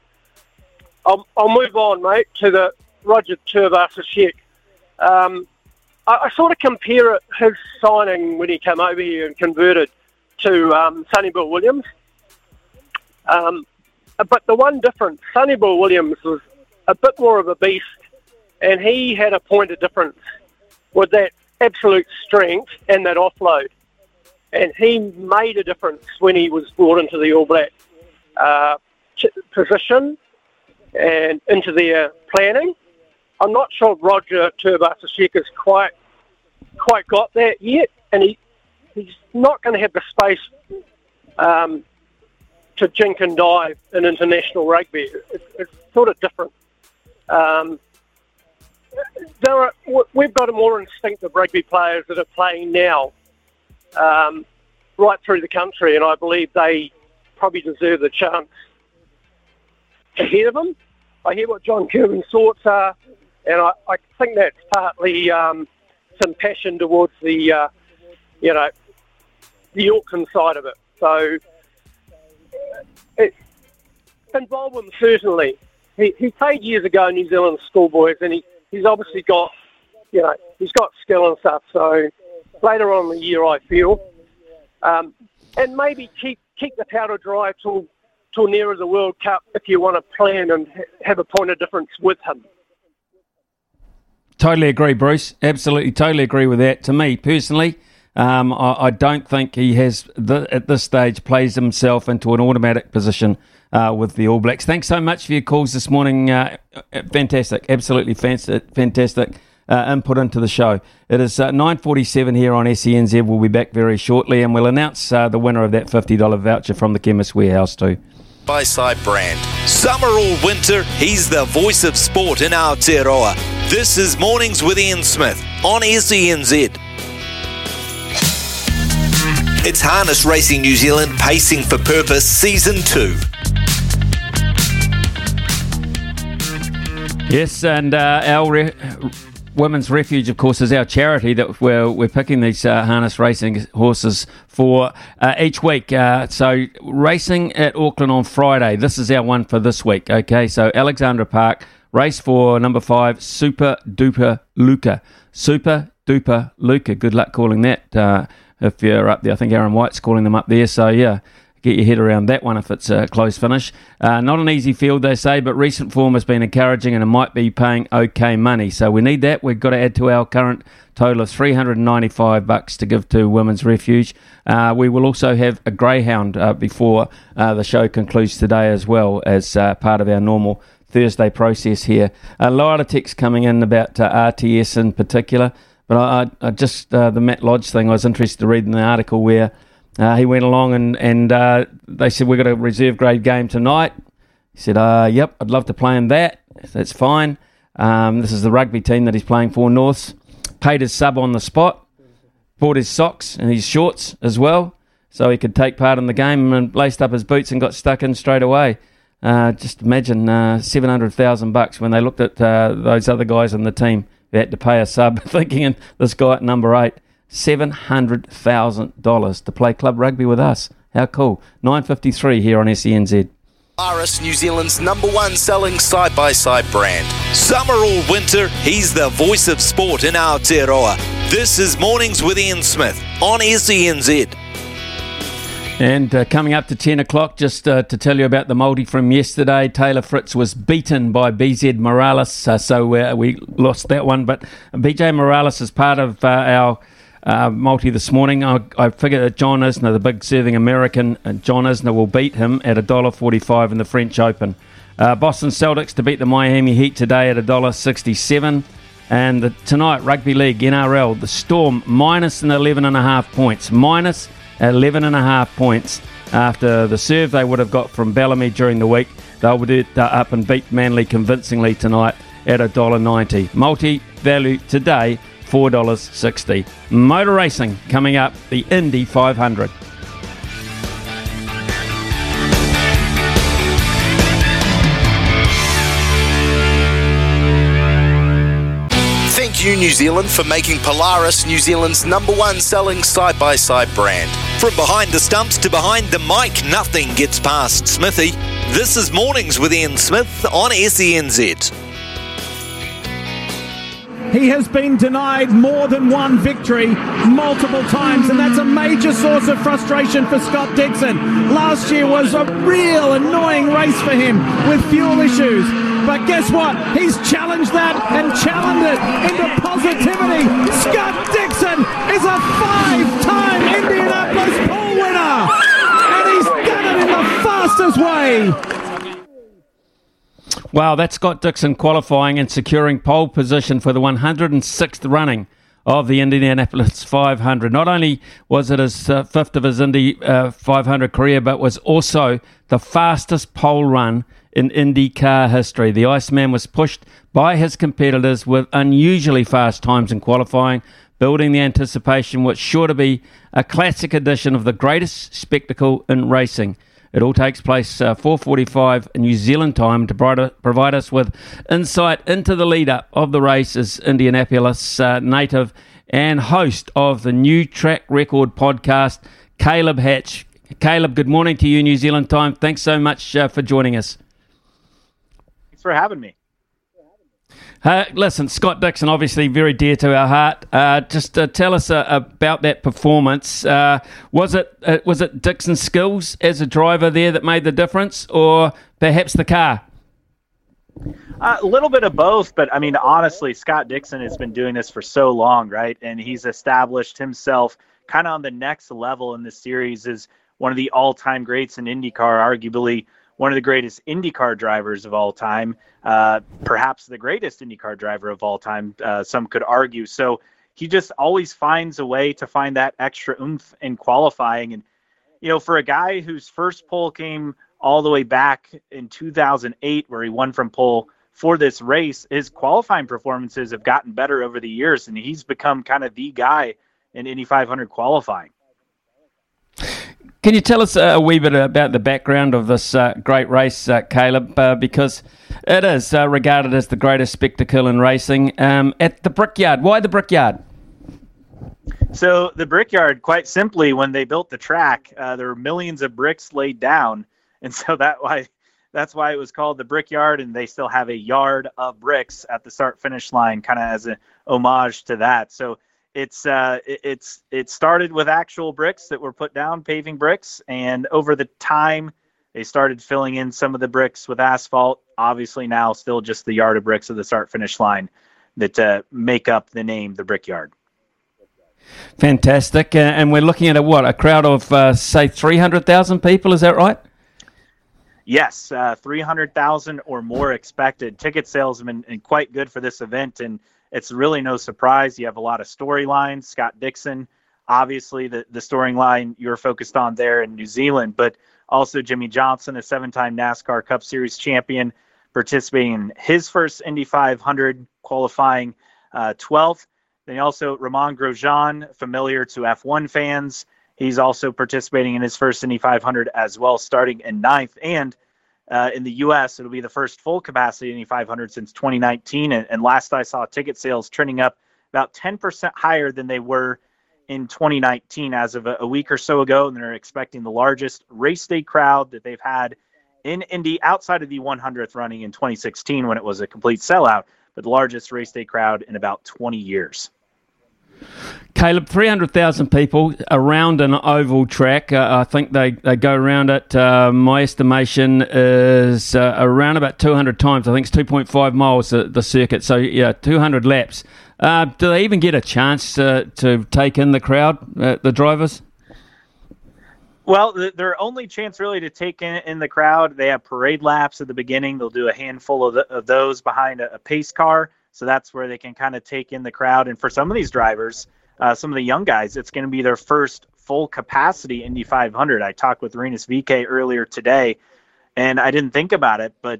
I'll move on, mate, to the Roger Tuivasa-Sheck. I sort of compare it, his signing when he came over here and converted to Sonny Bill Williams. But the one difference, Sonny Bill Williams was a bit more of a beast, and he had a point of difference with that absolute strength and that offload. And he made a difference when he was brought into the All Black position and into their planning. I'm not sure Roger Tuivasa-Sheck has quite got that yet, and he's not going to have the space to jink and dive in international rugby. It's sort of different. We've got more instinctive rugby players that are playing now right through the country, and I believe they probably deserve the chance ahead of them. I hear what John Kirwan's thoughts are, and I think that's partly some passion towards the Auckland side of it. So involve him certainly. He played years ago in New Zealand schoolboys, and he's obviously got, he's got skill and stuff. So later on in the year, I feel, and maybe keep the powder dry till nearer the World Cup if you want to plan and have a point of difference with him. Totally agree, Bruce. Absolutely, totally agree with that. To me personally, I don't think he has, at this stage, plays himself into an automatic position with the All Blacks. Thanks so much for your calls this morning. Fantastic, absolutely fantastic input into the show. It is 9:47 here on SENZ. We'll be back very shortly, and we'll announce the winner of that $50 voucher from the Chemist Warehouse too. By side brand. Summer or winter, he's the voice of sport in Aotearoa. This is Mornings with Ian Smith on SENZ. It's Harness Racing New Zealand Pacing for Purpose Season 2. Yes, and our Women's Refuge, of course, is our charity that we're picking these harness racing horses for each week. So racing at Auckland on Friday. This is our one for this week. Okay, so Alexandra Park, race for number 5, Super Duper Luca. Super Duper Luca. Good luck calling that if you're up there. I think Aaron White's calling them up there. So, yeah. Get your head around that one if it's a close finish. Not an easy field, they say, but recent form has been encouraging and it might be paying okay money. So we need that. We've got to add to our current total of $395 to give to Women's Refuge. We will also have a greyhound before the show concludes today as well as part of our normal Thursday process here. A lot of text coming in about RTS in particular, but I just the Matt Lodge thing, I was interested to read in the article where he went along and they said, we've got a reserve grade game tonight. He said, yep, I'd love to play him that. That's fine. This is the rugby team that he's playing for, Norths. Paid his sub on the spot, bought his socks and his shorts as well, so he could take part in the game, and laced up his boots and got stuck in straight away. Just imagine $700,000 when they looked at those other guys in the team who had to pay a sub, thinking this guy at number 8. $700,000 to play club rugby with us. How cool. 9:53 here on SENZ. Polaris, New Zealand's number 1 selling side-by-side brand. Summer or winter, he's the voice of sport in Aotearoa. This is Mornings with Ian Smith on SENZ. And coming up to 10 o'clock, just to tell you about the multi from yesterday, Taylor Fritz was beaten by BZ Morales, so we lost that one. But BJ Morales is part of our multi this morning. I figure that John Isner, the big serving American, John Isner will beat him at $1.45 in the French Open. Boston Celtics to beat the Miami Heat today at $1.67. And tonight, Rugby League, NRL, the Storm, minus an 11.5 points. Minus 11.5 points after the serve they would have got from Bellamy during the week. They would up and beat Manly convincingly tonight at $1.90. Multi value today, $4.60. Motor racing coming up, the Indy 500. New Zealand for making Polaris New Zealand's number one selling side-by-side brand. From behind the stumps to behind the mic, nothing gets past Smithy. This is Mornings with Ian Smith on SENZ. He has been denied more than one victory multiple times, and that's a major source of frustration for Scott Dixon. Last year was a real annoying race for him with fuel issues. But guess what? He's challenged that and challenged it into positivity. Scott Dixon is a five-time Indianapolis pole winner. And he's done it in the fastest way. Wow, that's Scott Dixon qualifying and securing pole position for the 106th running of the Indianapolis 500. Not only was it his fifth of his Indy 500 career, but was also the fastest pole run in IndyCar history. The Iceman was pushed by his competitors with unusually fast times in qualifying, building the anticipation which sure to be a classic edition of the greatest spectacle in racing. It all takes place 4:45 New Zealand time to provide us with insight into the lead-up of the race as Indianapolis native and host of the New Track Record podcast, Caleb Hatch. Caleb, good morning to you, New Zealand time. Thanks so much for joining us. For having me. Listen, Scott Dixon, obviously very dear to our heart. Just tell us about that performance. Was it Dixon's skills as a driver there that made the difference, or perhaps the car? A little bit of both, but I mean, honestly, Scott Dixon has been doing this for so long, right? And he's established himself kind of on the next level in this series as one of the all-time greats in IndyCar, arguably one of the greatest IndyCar drivers of all time, perhaps the greatest IndyCar driver of all time, some could argue. So he just always finds a way to find that extra oomph in qualifying. And, you know, for a guy whose first pole came all the way back in 2008, where he won from pole for this race, his qualifying performances have gotten better over the years, and he's become kind of the guy in Indy 500 qualifying. Can you tell us a wee bit about the background of this great race, Caleb? Because it is regarded as the greatest spectacle in racing. At the Brickyard, why the Brickyard? So the Brickyard, quite simply, when they built the track, there were millions of bricks laid down, and so that's why it was called the Brickyard. And they still have a yard of bricks at the start-finish line, kind of as a homage to that. So it started with actual bricks that were put down, paving bricks, and over the time they started filling in some of the bricks with asphalt. Obviously now still just the yard of bricks of the start-finish line that make up the name, the Brickyard. Fantastic. And we're looking at a crowd of, say, 300,000 people, is that right? Yes, 300,000 or more expected. Ticket sales have been quite good for this event, and it's really no surprise. You have a lot of storylines. Scott Dixon, obviously the storyline you're focused on there in New Zealand, but also Jimmy Johnson, a seven-time NASCAR Cup Series champion, participating in his first Indy 500, qualifying 12th. Then also Romain Grosjean, familiar to F1 fans. He's also participating in his first Indy 500 as well, starting in 9th. And in the U.S., it'll be the first full-capacity Indy 500 since 2019, and last I saw ticket sales trending up about 10% higher than they were in 2019 as of a week or so ago, and they're expecting the largest race day crowd that they've had in Indy outside of the 100th running in 2016 when it was a complete sellout, but the largest race day crowd in about 20 years. Caleb, 300,000 people around an oval track. I think they go around it, my estimation is around about 200 times. I think it's 2.5 miles, the circuit. So, yeah, 200 laps. Do they even get a chance to take in the crowd, the drivers? Well, their only chance really to take in the crowd, they have parade laps at the beginning. They'll do a handful of those behind a pace car. So that's where they can kind of take in the crowd. And for some of these drivers, some of the young guys, it's going to be their first full capacity Indy 500. I talked with Renus VK earlier today, and I didn't think about it, but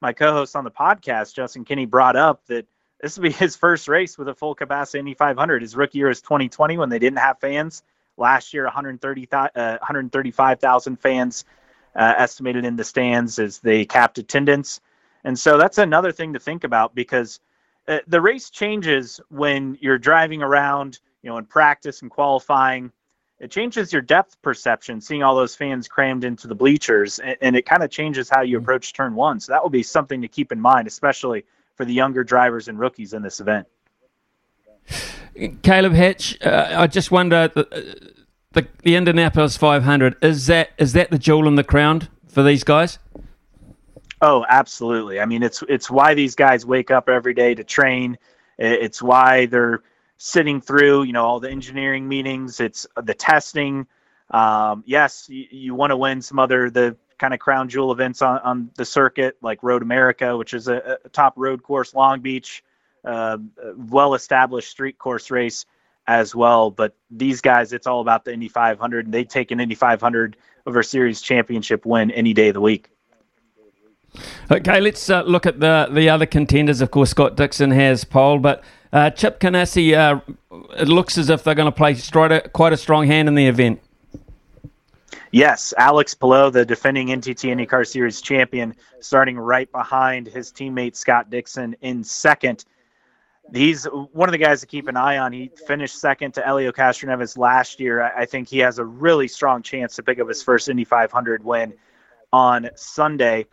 my co-host on the podcast, Justin Kinney, brought up that this will be his first race with a full capacity Indy 500. His rookie year is 2020 when they didn't have fans. Last year, 135,000 fans estimated in the stands as they capped attendance. And so that's another thing to think about, because the race changes when you're driving around, you know, in practice and qualifying. It changes your depth perception, seeing all those fans crammed into the bleachers, and it kind of changes how you approach turn one. So that will be something to keep in mind, especially for the younger drivers and rookies in this event. Caleb Hatch, I just wonder, the Indianapolis 500, is that the jewel in the crown for these guys? Oh, absolutely. I mean, it's why these guys wake up every day to train. It's why they're sitting through, you know, all the engineering meetings. It's the testing. Yes, you want to win some other the kind of crown jewel events on the circuit, like Road America, which is a top road course, Long Beach, well-established street course race as well. But these guys, it's all about the Indy 500. They take an Indy 500 over series championship win any day of the week. Okay, let's look at the other contenders. Of course, Scott Dixon has pole, but Chip Ganassi, it looks as if they're going to play quite a strong hand in the event. Yes, Alex Palou, the defending NTT IndyCar Series champion, starting right behind his teammate Scott Dixon in second. He's one of the guys to keep an eye on. He finished second to Elio Castroneves last year. I think he has a really strong chance to pick up his first Indy 500 win on Sunday.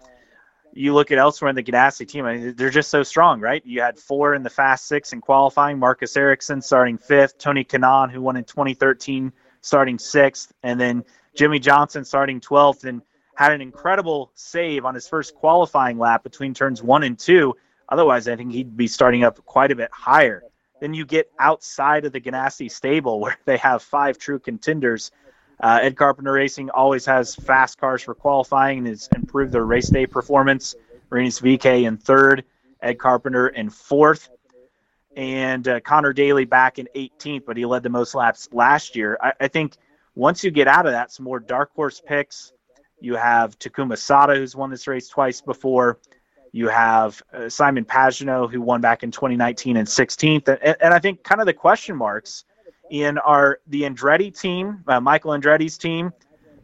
You look at elsewhere in the Ganassi team, I mean, they're just so strong, right? You had four in the Fast Six in qualifying, Marcus Ericsson starting fifth, Tony Kanaan, who won in 2013, starting sixth, and then Jimmy Johnson starting 12th, and had an incredible save on his first qualifying lap between turns 1 and 2. Otherwise, I think he'd be starting up quite a bit higher. Then you get outside of the Ganassi stable, where they have five true contenders. Ed Carpenter Racing always has fast cars for qualifying and has improved their race day performance. Renus VK in third, Ed Carpenter in fourth, and Connor Daly back in 18th, but he led the most laps last year. I think once you get out of that, some more dark horse picks. You have Takuma Sato, who's won this race twice before. You have Simon Pagenaud, who won back in 2019 and 16th. And I think kind of the question marks, Ian, are the Andretti team, Michael Andretti's team.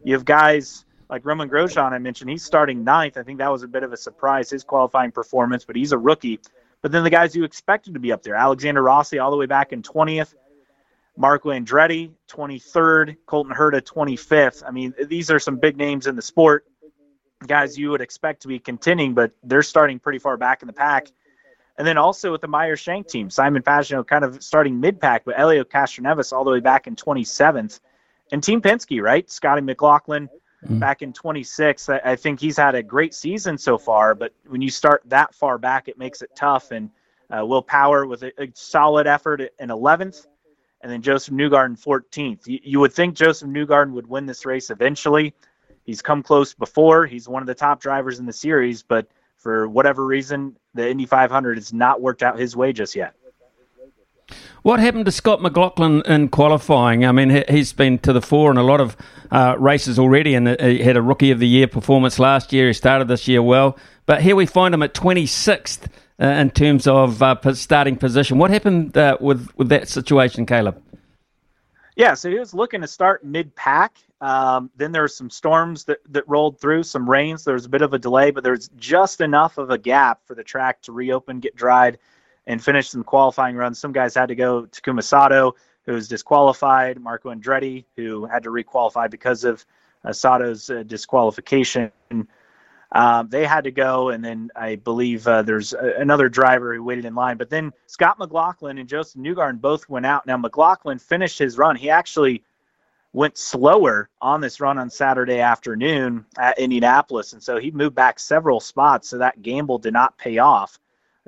You have guys like Roman Grosjean, I mentioned. He's starting ninth. I think that was a bit of a surprise, his qualifying performance, but he's a rookie. But then the guys you expected to be up there, Alexander Rossi all the way back in 20th, Marco Andretti 23rd, Colton Herta 25th. I mean, these are some big names in the sport, guys you would expect to be contending, but they're starting pretty far back in the pack. And then also with the Meyer-Shank team, Simon Pagenaud kind of starting mid-pack, but Elio Castroneves all the way back in 27th. And Team Penske, right? Scotty McLaughlin back in 26th. I think he's had a great season so far, but when you start that far back, it makes it tough. And Will Power with a solid effort in 11th, and then Joseph Newgarden 14th. You would think Joseph Newgarden would win this race eventually. He's come close before. He's one of the top drivers in the series, but for whatever reason, the Indy 500 has not worked out his way just yet. What happened to Scott McLaughlin in qualifying? I mean, he's been to the fore in a lot of races already, and he had a Rookie of the Year performance last year. He started this year well, but here we find him at 26th in terms of starting position. What happened with that situation, Caleb? Yeah, so he was looking to start mid-pack. Then there were some storms that rolled through, some rains. There was a bit of a delay, but there's just enough of a gap for the track to reopen, get dried, and finish some qualifying runs. Some guys had to go. Takuma Sato, who was disqualified, Marco Andretti, who had to requalify because of Sato's disqualification. They had to go, and then I believe there's another driver who waited in line. But then Scott McLaughlin and Joseph Newgarden both went out. Now, McLaughlin finished his run. He actually went slower on this run on Saturday afternoon at Indianapolis, and so he moved back several spots, so that gamble did not pay off.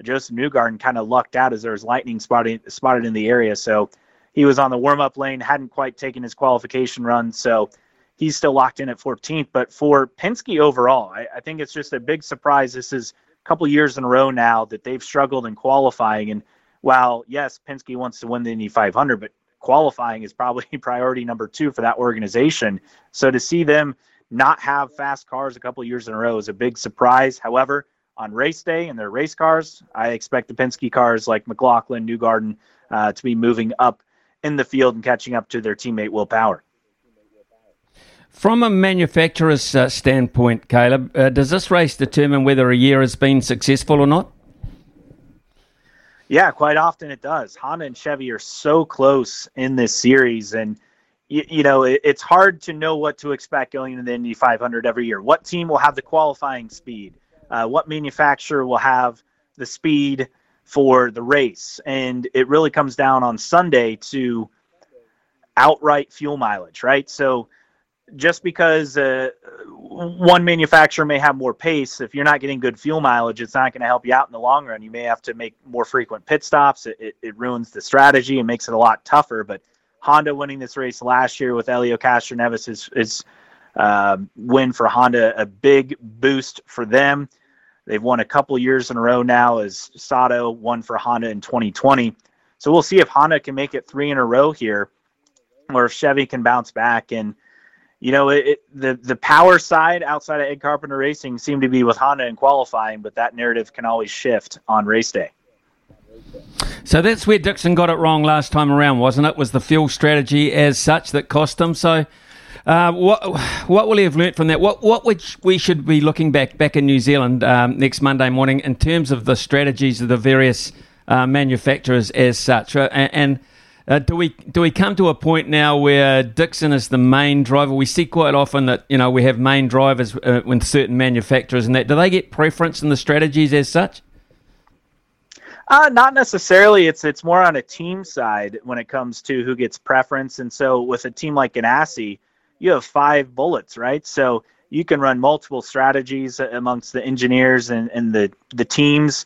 Joseph Newgarden kind of lucked out as there was lightning spotted in the area, so he was on the warm-up lane, hadn't quite taken his qualification run, so he's still locked in at 14th. But for Penske overall, I think it's just a big surprise. This is a couple years in a row now that they've struggled in qualifying. And while, yes, Penske wants to win the Indy 500, but qualifying is probably priority number two for that organization. So to see them not have fast cars a couple years in a row is a big surprise. However, on race day and their race cars, I expect the Penske cars like McLaughlin, Newgarden, to be moving up in the field and catching up to their teammate Will Power. From a manufacturer's standpoint, Caleb, does this race determine whether a year has been successful or not? Yeah, quite often it does. Honda and Chevy are so close in this series, and it's hard to know what to expect going into the Indy 500 every year. What team will have the qualifying speed? What manufacturer will have the speed for the race? And it really comes down on Sunday to outright fuel mileage, right? So just because one manufacturer may have more pace, if you're not getting good fuel mileage, it's not going to help you out in the long run. You may have to make more frequent pit stops. It ruins the strategy and makes it a lot tougher. But Honda winning this race last year with Elio Castroneves is win for Honda, a big boost for them. They've won a couple years in a row now, as Sato won for Honda in 2020. So we'll see if Honda can make it three in a row here, or if Chevy can bounce back. And the power side outside of Ed Carpenter Racing seemed to be with Honda in qualifying, but that narrative can always shift on race day. So that's where Dixon got it wrong last time around, wasn't it? Was the fuel strategy as such that cost him? So what will he have learnt from that? What we should be looking back in New Zealand next Monday morning in terms of the strategies of the various manufacturers as such, and do we come to a point now where Dixon is the main driver? We see quite often that we have main drivers with certain manufacturers, and that do they get preference in the strategies as such? Not necessarily. It's more on a team side when it comes to who gets preference. And so with a team like Ganassi, you have five bullets, right? So you can run multiple strategies amongst the engineers and the teams,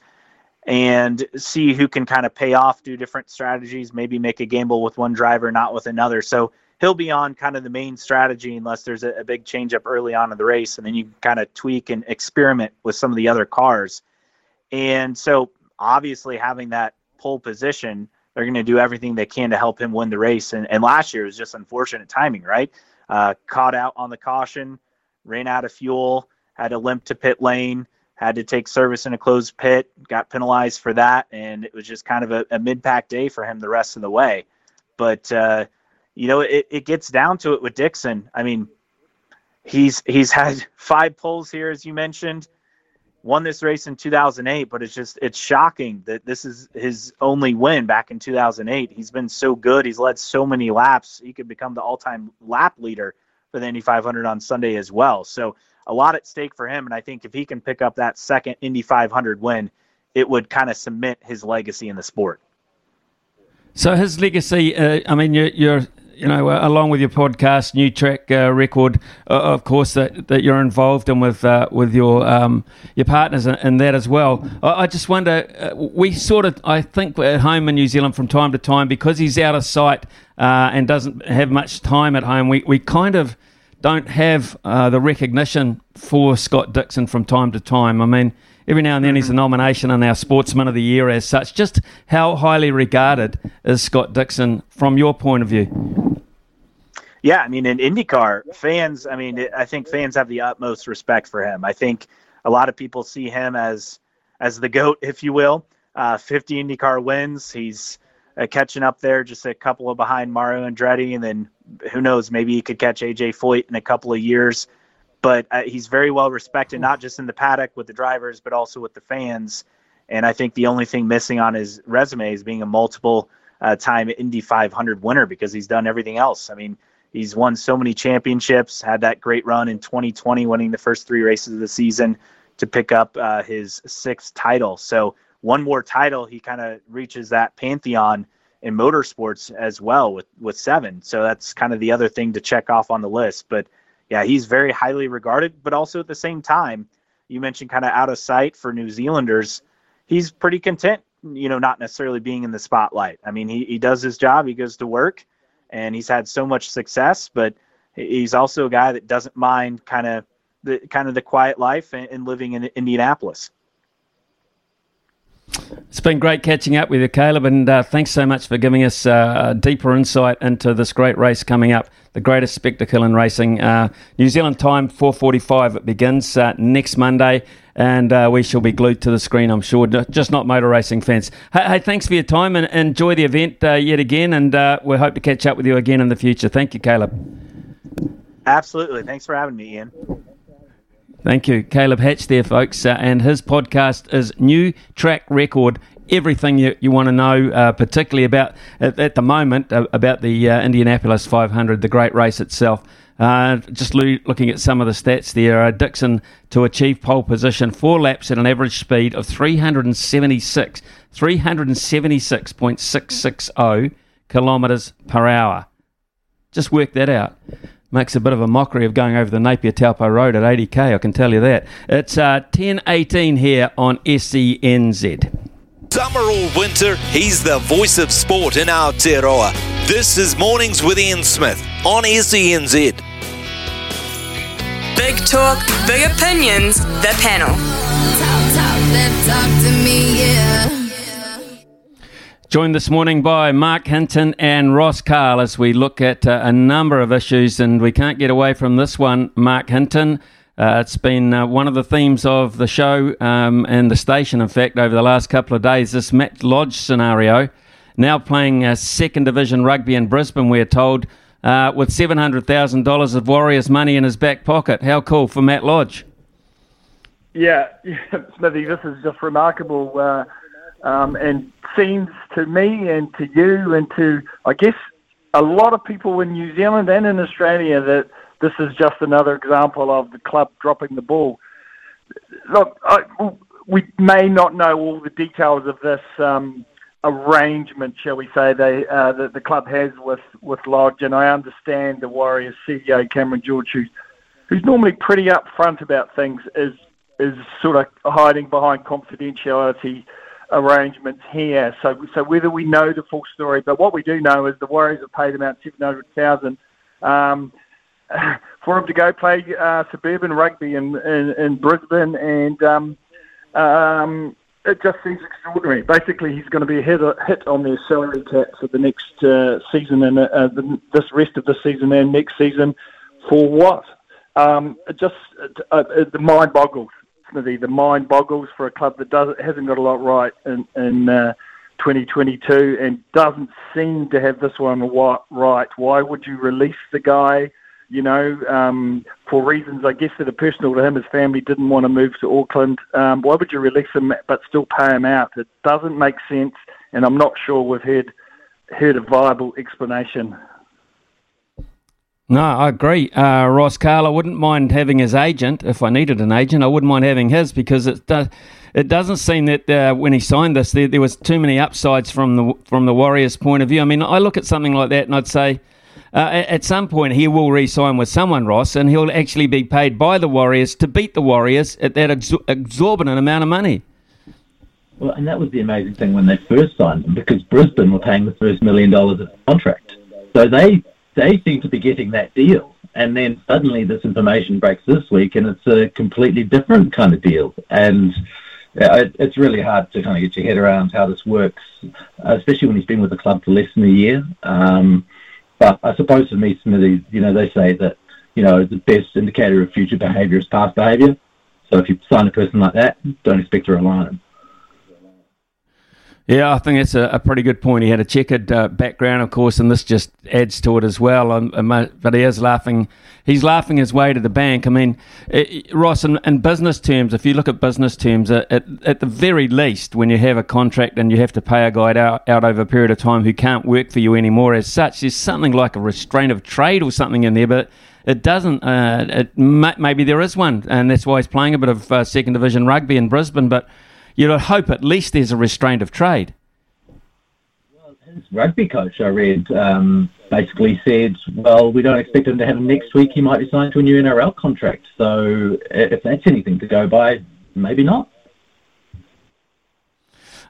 and see who can kind of pay off, do different strategies, maybe make a gamble with one driver, not with another. So he'll be on kind of the main strategy unless there's a big change-up early on in the race, and then you can kind of tweak and experiment with some of the other cars. And so obviously having that pole position, they're going to do everything they can to help him win the race. And last year was just unfortunate timing, right? Caught out on the caution, ran out of fuel, had to limp to pit lane, had to take service in a closed pit, got penalized for that, and it was just kind of a mid-pack day for him the rest of the way. But, it gets down to it with Dixon. I mean, he's had five poles here, as you mentioned, won this race in 2008, but it's shocking that this is his only win back in 2008. He's been so good. He's led so many laps. He could become the all-time lap leader for the Indy 500 on Sunday as well. So a lot at stake for him, and I think if he can pick up that second Indy 500 win, it would kind of cement his legacy in the sport. So his legacy, you're along with your podcast, New Track Record, of course, that you're involved in with your partners in that as well. I just wonder, I think we're at home in New Zealand from time to time, because he's out of sight and doesn't have much time at home, we kind of don't have the recognition for Scott Dixon from time to time. I mean, every now and then he's a nomination in our Sportsman of the Year as such. Just how highly regarded is Scott Dixon from your point of view? Yeah, I mean, in IndyCar, I think fans have the utmost respect for him. I think a lot of people see him as the GOAT, if you will. 50 IndyCar wins. He's catching up there, just a couple of behind Mario Andretti, and then who knows, maybe he could catch AJ Foyt in a couple of years. But he's very well respected, not just in the paddock with the drivers, but also with the fans. And I think the only thing missing on his resume is being a multiple time Indy 500 winner, because he's done everything else. I mean, He's won so many championships, had that great run in 2020, winning the first three races of the season to pick up his sixth title. So one more title, he kind of reaches that pantheon in motorsports as well with seven. So that's kind of the other thing to check off on the list. But yeah, he's very highly regarded, but also at the same time, you mentioned kind of out of sight for New Zealanders. He's pretty content, you know, not necessarily being in the spotlight. I mean, he does his job, he goes to work, and he's had so much success, but he's also a guy that doesn't mind kind of the quiet life and living in Indianapolis. It's been great catching up with you, Caleb, and thanks so much for giving us a deeper insight into this great race coming up, the greatest spectacle in racing. New Zealand time, 4:45, it begins next Monday, and we shall be glued to the screen, I'm sure, just not motor racing fans. Hey, thanks for your time, and enjoy the event yet again, and we hope to catch up with you again in the future. Thank you, Caleb. Absolutely. Thanks for having me, Ian. Thank you. Caleb Hatch there, folks, and his podcast is New Track Record. Everything you want to know, particularly about, at the moment, about the Indianapolis 500, the great race itself. Just looking at some of the stats there, Dixon to achieve pole position, 4 laps at an average speed of 376.660 kilometres per hour. Just work that out. Makes a bit of a mockery of going over the Napier Taupo Road at 80k, I can tell you that. It's 10:18 here on SENZ. Summer or winter, he's the voice of sport in Aotearoa. This is Mornings with Ian Smith on SENZ. Big talk, big opinions, the panel. Talk to me, yeah. Joined this morning by Mark Hinton and Ross Carl as we look at a number of issues, and we can't get away from this one, Mark Hinton. It's been one of the themes of the show and the station, in fact, over the last couple of days, this Matt Lodge scenario. Now playing second division rugby in Brisbane, we're told, with $700,000 of Warriors money in his back pocket. How cool for Matt Lodge? Yeah, Smithy, this is just remarkable. And seems to me and to you and to, I guess, a lot of people in New Zealand and in Australia that this is just another example of the club dropping the ball. Look, we may not know all the details of this arrangement, shall we say, that the club has with Lodge, and I understand the Warriors CEO, Cameron George, who's normally pretty upfront about things, is sort of hiding behind confidentiality arrangements here, so whether we know the full story, but what we do know is the Warriors have paid him out $700,000 for him to go play suburban rugby in Brisbane, and it just seems extraordinary. Basically, he's going to be a hit on their salary cap for the next season and this rest of the season and next season. For what? The mind boggles. The mind boggles for a club that hasn't got a lot right in 2022 and doesn't seem to have this one right. Why would you release the guy, for reasons, I guess, that are personal to him? His family didn't want to move to Auckland. Why would you release him but still pay him out? It doesn't make sense, and I'm not sure we've heard a viable explanation. No, I agree, Ross Carl. I wouldn't mind having his agent. If I needed an agent, I wouldn't mind having his, because it doesn't seem that when he signed this, there was too many upsides from the Warriors' point of view. I mean, I look at something like that and I'd say at some point he will re-sign with someone, Ross, and he'll actually be paid by the Warriors to beat the Warriors at that exorbitant amount of money. Well, and that was the amazing thing when they first signed him, because Brisbane were paying the first $1 million of the contract. So they seem to be getting that deal, and then suddenly this information breaks this week and it's a completely different kind of deal, and it's really hard to kind of get your head around how this works, especially when he's been with the club for less than a year. But I suppose for me, Smithy, they say that, the best indicator of future behaviour is past behaviour, so if you sign a person like that, don't expect to rely on him. Yeah, I think that's a pretty good point. He had a checkered background, of course, and this just adds to it as well. But he is laughing. He's laughing his way to the bank. I mean, Ross, in business terms, if you look at business terms, at the very least, when you have a contract and you have to pay a guy out over a period of time who can't work for you anymore as such, there's something like a restraint of trade or something in there, but it doesn't. Maybe there is one, and that's why he's playing a bit of second division rugby in Brisbane, but you'd hope at least there's a restraint of trade. Well, his rugby coach, I read, basically said, well, we don't expect him to have him next week. He might be signed to a new NRL contract. So if that's anything to go by, maybe not.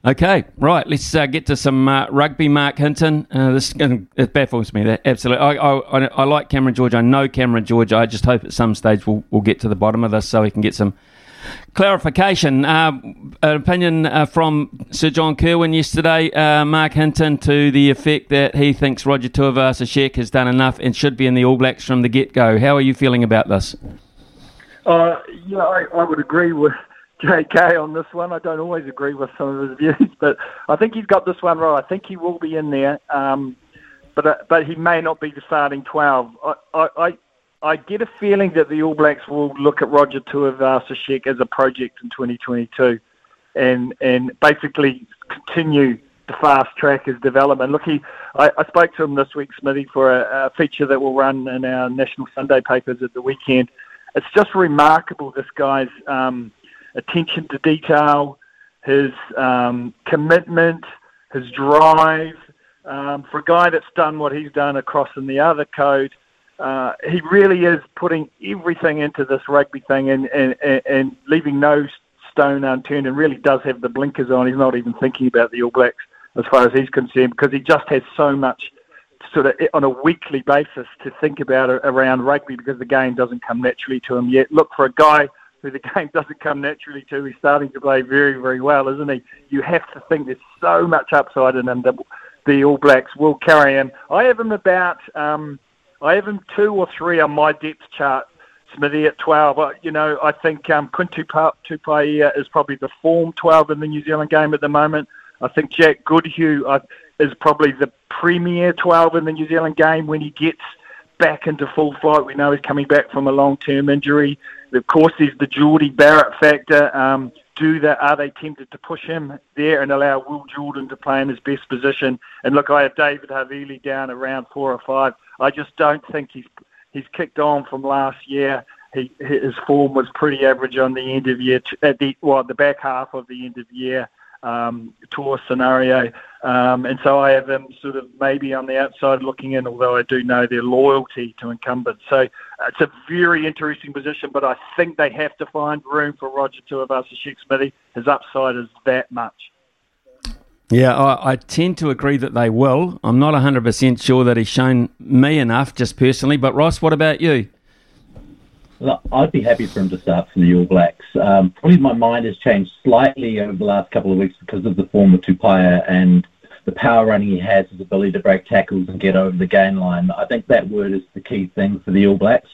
Okay, right, let's get to some rugby. Mark Hinton, it baffles me, that absolutely. I like Cameron George. I know Cameron George. I just hope at some stage we'll get to the bottom of this so we can get some clarification. An opinion from Sir John Kirwan yesterday, Mark Hinton, to the effect that he thinks Roger Tuivasa-Sheck has done enough and should be in the All Blacks from the get-go. How are you feeling about this? I would agree with JK on this one. I don't always agree with some of his views, but I think he's got this one right. I think he will be in there, but he may not be the starting 12. I get a feeling that the All Blacks will look at Roger Tuivasa-Sheck as a project in 2022 and basically continue to fast-track his development. Look, I spoke to him this week, Smithy, for a feature that will run in our National Sunday papers at the weekend. It's just remarkable, this guy's attention to detail, his commitment, his drive. For a guy that's done what he's done across in the other code, he really is putting everything into this rugby thing and leaving no stone unturned, and really does have the blinkers on. He's not even thinking about the All Blacks as far as he's concerned, because he just has so much sort of on a weekly basis to think about around rugby, because the game doesn't come naturally to him yet. Look, for a guy who the game doesn't come naturally to, he's starting to play very, very well, isn't he? You have to think there's so much upside in him that the All Blacks will carry him. I have him about... I have him 2 or 3 on my depth chart, Smithy, at 12. I think Quinn Tupaea is probably the form 12 in the New Zealand game at the moment. I think Jack Goodhue is probably the premier 12 in the New Zealand game when he gets back into full flight. We know he's coming back from a long-term injury. Of course, there's the Jordie Barrett factor. Are they tempted to push him there and allow Will Jordan to play in his best position? And look, I have David Havili down around 4 or 5. I just don't think he's kicked on from last year. His form was pretty average on the end of year, the back half of the end of year tour scenario. And so I have him sort of maybe on the outside looking in, although I do know their loyalty to incumbents. So it's a very interesting position, but I think they have to find room for Roger Tuivasa-Sheck, Smithy. His upside is that much. Yeah, I tend to agree that they will. I'm not 100% sure that he's shown me enough, just personally. But, Ross, what about you? Well, I'd be happy for him to start for the All Blacks. Probably my mind has changed slightly over the last couple of weeks because of the form of Tupaea and the power running he has, his ability to break tackles and get over the game line. I think that word is the key thing for the All Blacks.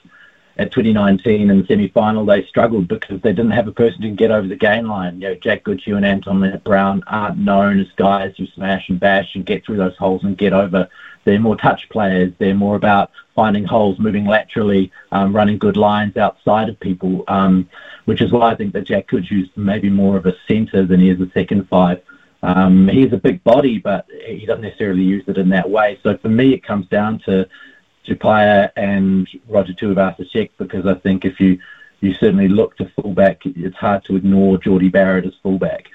At 2019 in the semi-final, they struggled because they didn't have a person to get over the game line. You know, Jack Goodhue and Anton Brown aren't known as guys who smash and bash and get through those holes and get over. They're more touch players. They're more about finding holes, moving laterally, running good lines outside of people, which is why I think that Jack Goodhue's maybe more of a centre than he is a second five. He's a big body, but he doesn't necessarily use it in that way. So for me, it comes down to Tupaea and Roger Tuivasa-Sheck, because I think if you certainly look to fullback, it's hard to ignore Jordie Barrett as fullback.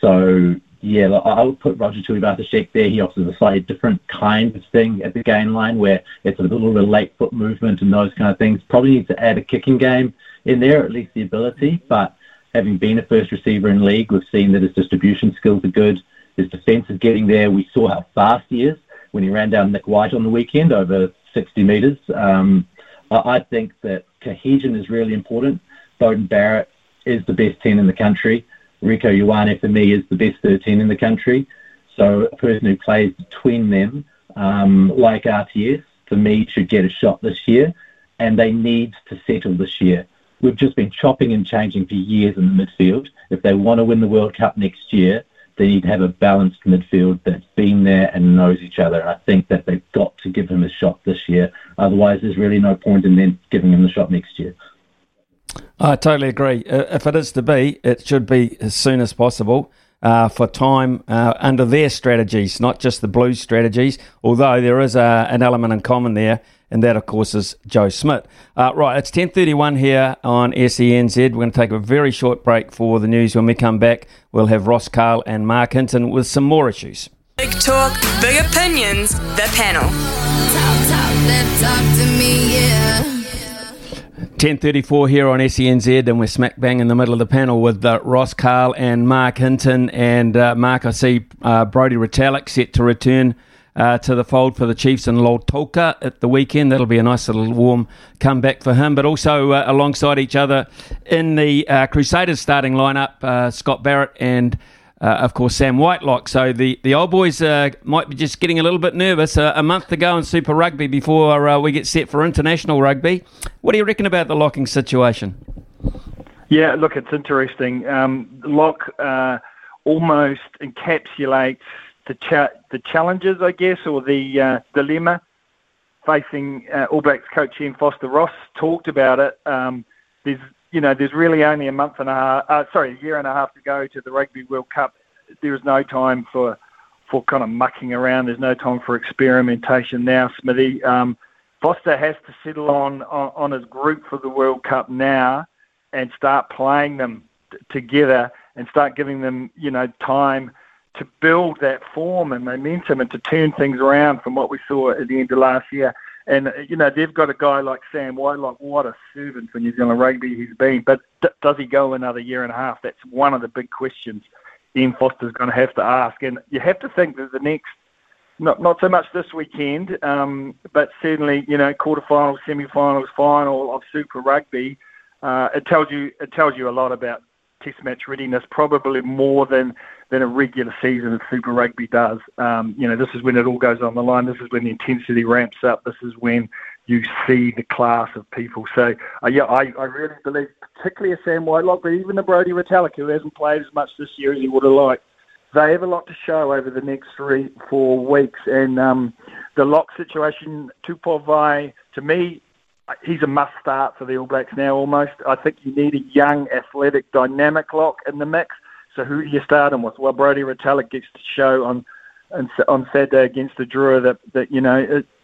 So, yeah, I would put Roger Tuivasa-Sheck there. He offers a slightly different kind of thing at the game line where it's a little bit of late foot movement and those kind of things. Probably needs to add a kicking game in there, at least the ability. But having been a first receiver in league, we've seen that his distribution skills are good. His defence is getting there. We saw how fast he is when he ran down Nick White on the weekend over 60 metres. I think that cohesion is really important. Beauden Barrett is the best 10 in the country. Rieko Ioane, for me, is the best 13 in the country. So a person who plays between them, like RTS, for me, should get a shot this year. And they need to settle this year. We've just been chopping and changing for years in the midfield. If they want to win the World Cup next year, they need to have a balanced midfield that's been there and knows each other. And I think that they've got to give him a shot this year. Otherwise, there's really no point in then giving him the shot next year. I totally agree. If it is to be, it should be as soon as possible for time under their strategies, not just the Blues' strategies, although there is an element in common there, and that, of course, is Joe Smith. Right, it's 10:31 here on SENZ. We're going to take a very short break for the news. When we come back, we'll have Ross Carl and Mark Hinton with some more issues. Big talk, big opinions, the panel. Talk to me, yeah. 10:34 here on SENZ, and we're smack bang in the middle of the panel with Ross Carl and Mark Hinton. And Mark, I see Brodie Retallick set to return to the fold for the Chiefs in Lautoka at the weekend. That'll be a nice little warm comeback for him. But also alongside each other in the Crusaders starting lineup, Scott Barrett and of course, Sam Whitelock. So the old boys might be just getting a little bit nervous. A month to go in Super Rugby before we get set for international rugby. What do you reckon about the locking situation? Yeah, look, it's interesting. Lock almost encapsulates the challenges, I guess, or the dilemma facing All Blacks coach Ian Foster. Ross talked about it. There's really only a year and a half to go to the Rugby World Cup. There is no time for kind of mucking around. There's no time for experimentation now, Smithy. Foster has to settle on his group for the World Cup now and start playing them together and start giving them, time to build that form and momentum and to turn things around from what we saw at the end of last year. And, they've got a guy like Sam Whitelock. What a servant for New Zealand rugby he's been. But does he go another year and a half? That's one of the big questions Ian Foster's going to have to ask. And you have to think that the next, not so much this weekend, but certainly, quarterfinals, semi-finals, final of Super Rugby, it tells you a lot about Test match readiness, probably more than a regular season of Super Rugby does. This is when it all goes on the line. This is when the intensity ramps up. This is when you see the class of people. So, I really believe, particularly a Sam Whitelock, but even a Brodie Retallick, who hasn't played as much this year as he would have liked, they have a lot to show over the next 3-4 weeks. And the lock situation, Tupovi, to me, he's a must-start for the All Blacks now almost. I think you need a young, athletic, dynamic lock in the mix. So who do you start him with? Well, Brodie Retallick gets to show on Saturday against the Drua that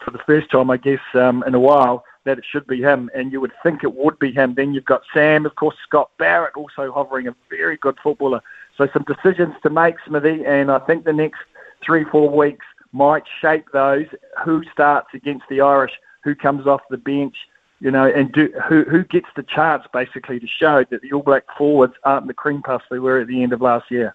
for the first time, I guess, in a while, that it should be him. And you would think it would be him. Then you've got Sam, of course, Scott Barrett also hovering, a very good footballer. So some decisions to make, Smithy, and I think the next 3-4 weeks might shape those. Who starts against the Irish? Who comes off the bench? And who gets the chance, basically, to show that the All Black forwards aren't the cream puffs they were at the end of last year.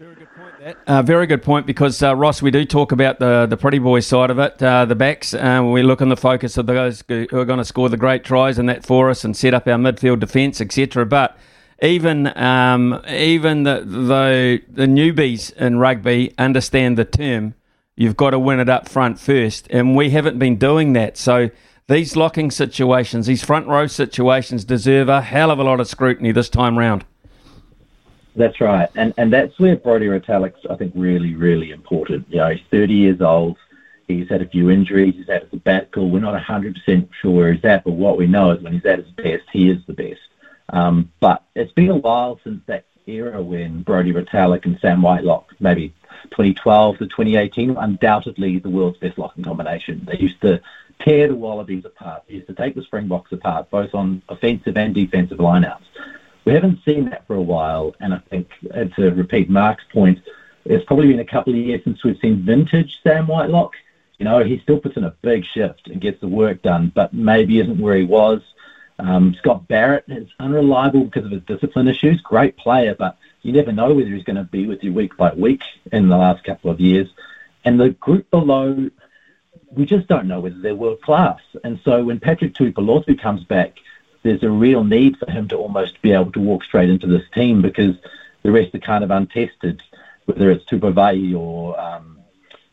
Very good point, that. Very good point, because, Ross, we do talk about the pretty boy side of it, the backs. We look on the focus of those who are going to score the great tries and that for us and set up our midfield defence, etc. But even the newbies in rugby understand the term, you've got to win it up front first, and we haven't been doing that. So these locking situations, these front row situations deserve a hell of a lot of scrutiny this time round. That's right. And that's where Brodie Retallick's, I think, really, really important. He's 30 years old. He's had a few injuries. He's had a sabbatical. We're not 100% sure where he's at, but what we know is when he's at his best, he is the best. But it's been a while since that era when Brodie Retallick and Sam Whitelock, maybe 2012 to 2018, undoubtedly the world's best locking combination. They used to tear the Wallabies apart. They used to take the Springboks apart, both on offensive and defensive lineouts. We haven't seen that for a while, and I think, to repeat Mark's point, it's probably been a couple of years since we've seen vintage Sam Whitelock. He still puts in a big shift and gets the work done, but maybe isn't where he was. Scott Barrett is unreliable because of his discipline issues. Great player, but you never know whether he's going to be with you week by week in the last couple of years. And the group below, we just don't know whether they're world class. And so when Patrick Tuipulotu comes back, there's a real need for him to almost be able to walk straight into this team because the rest are kind of untested, whether it's Tupovi or,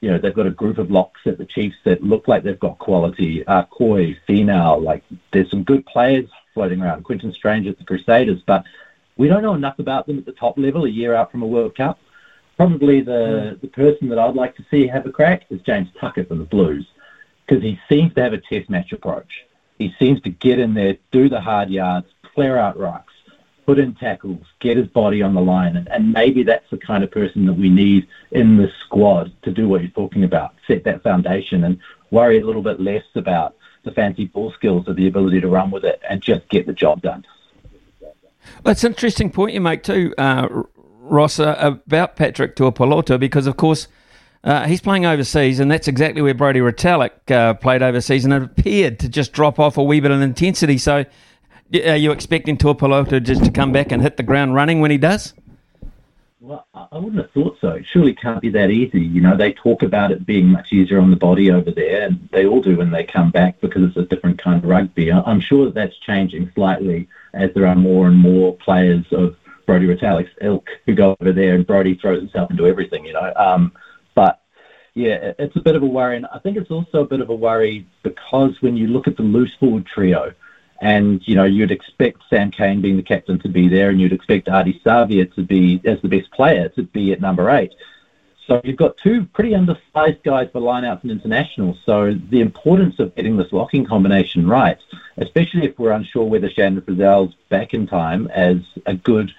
they've got a group of locks at the Chiefs that look like they've got quality. Koi, Finau, there's some good players floating around. Quentin Strange at the Crusaders, but We don't know enough about them at the top level a year out from a World Cup. Probably the person that I'd like to see have a crack is James Tucker from the Blues, because he seems to have a test match approach. He seems to get in there, do the hard yards, clear out rucks, put in tackles, get his body on the line, and maybe that's the kind of person that we need in the squad to do what you're talking about, set that foundation and worry a little bit less about the fancy ball skills or the ability to run with it and just get the job done. Well, it's an interesting point you make too, Ross, about Patrick Tuipulotu, because, of course, he's playing overseas, and that's exactly where Brodie Retallick played overseas, and it appeared to just drop off a wee bit in intensity. So are you expecting Tuipulotu just to come back and hit the ground running when he does? Well, I wouldn't have thought so. It surely can't be that easy. You know, they talk about it being much easier on the body over there, and they all do when they come back because it's a different kind of rugby. I'm sure that that's changing slightly as there are more and more players of Brodie Retallick's ilk who go over there, and Brodie throws himself into everything, you know. But, yeah, it's a bit of a worry, and I think it's also a bit of a worry because when you look at the loose forward trio, and, you know, you'd expect Sam Cane being the captain to be there, and you'd expect Adi Savia to be, as the best player, to be at number 8. So you've got two pretty undersized guys for lineouts and internationals. So the importance of getting this locking combination right, especially if we're unsure whether Shandon Frizzell's back in time as a good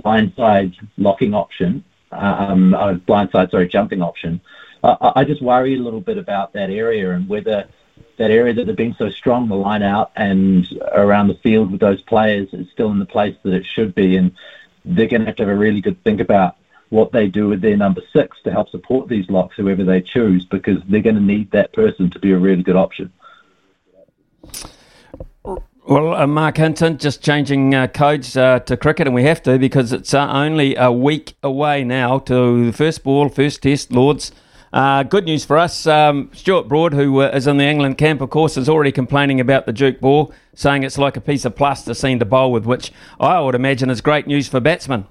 blindside locking option, jumping option, I just worry a little bit about that area and whether that area that they've been so strong, the line out and around the field with those players, is still in the place that it should be. And they're going to have a really good think about what they do with their number 6 to help support these locks, whoever they choose, because they're going to need that person to be a really good option. Well, Mark Hinton, just changing codes to cricket, and we have to, because it's only a week away now to the first ball, first test, Lords. Good news for us. Stuart Broad, who is in the England camp, of course, is already complaining about the Duke ball, saying it's like a piece of plasticine to bowl with, which I would imagine is great news for batsmen.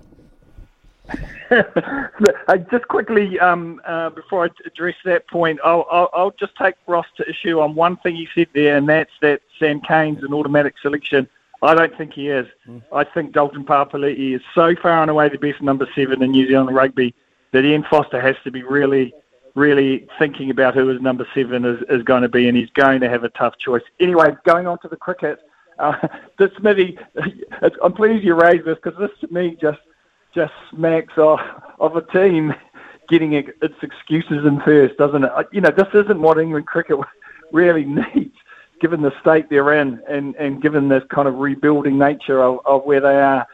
Just quickly, before I address that point, I'll just take Ross to issue on one thing he said there, and that's that Sam Cane's an automatic selection. I don't think he is. I think Dalton Papali'i is so far and away the best number 7 in New Zealand rugby that Ian Foster has to be really, really thinking about who his number 7 is going to be, and he's going to have a tough choice. Anyway, going on to the cricket, this Smithy, I'm pleased you raised this, because this to me just smacks of a team getting its excuses in first, doesn't it? You know, this isn't what England cricket really needs, given the state they're in and given this kind of rebuilding nature of where they are.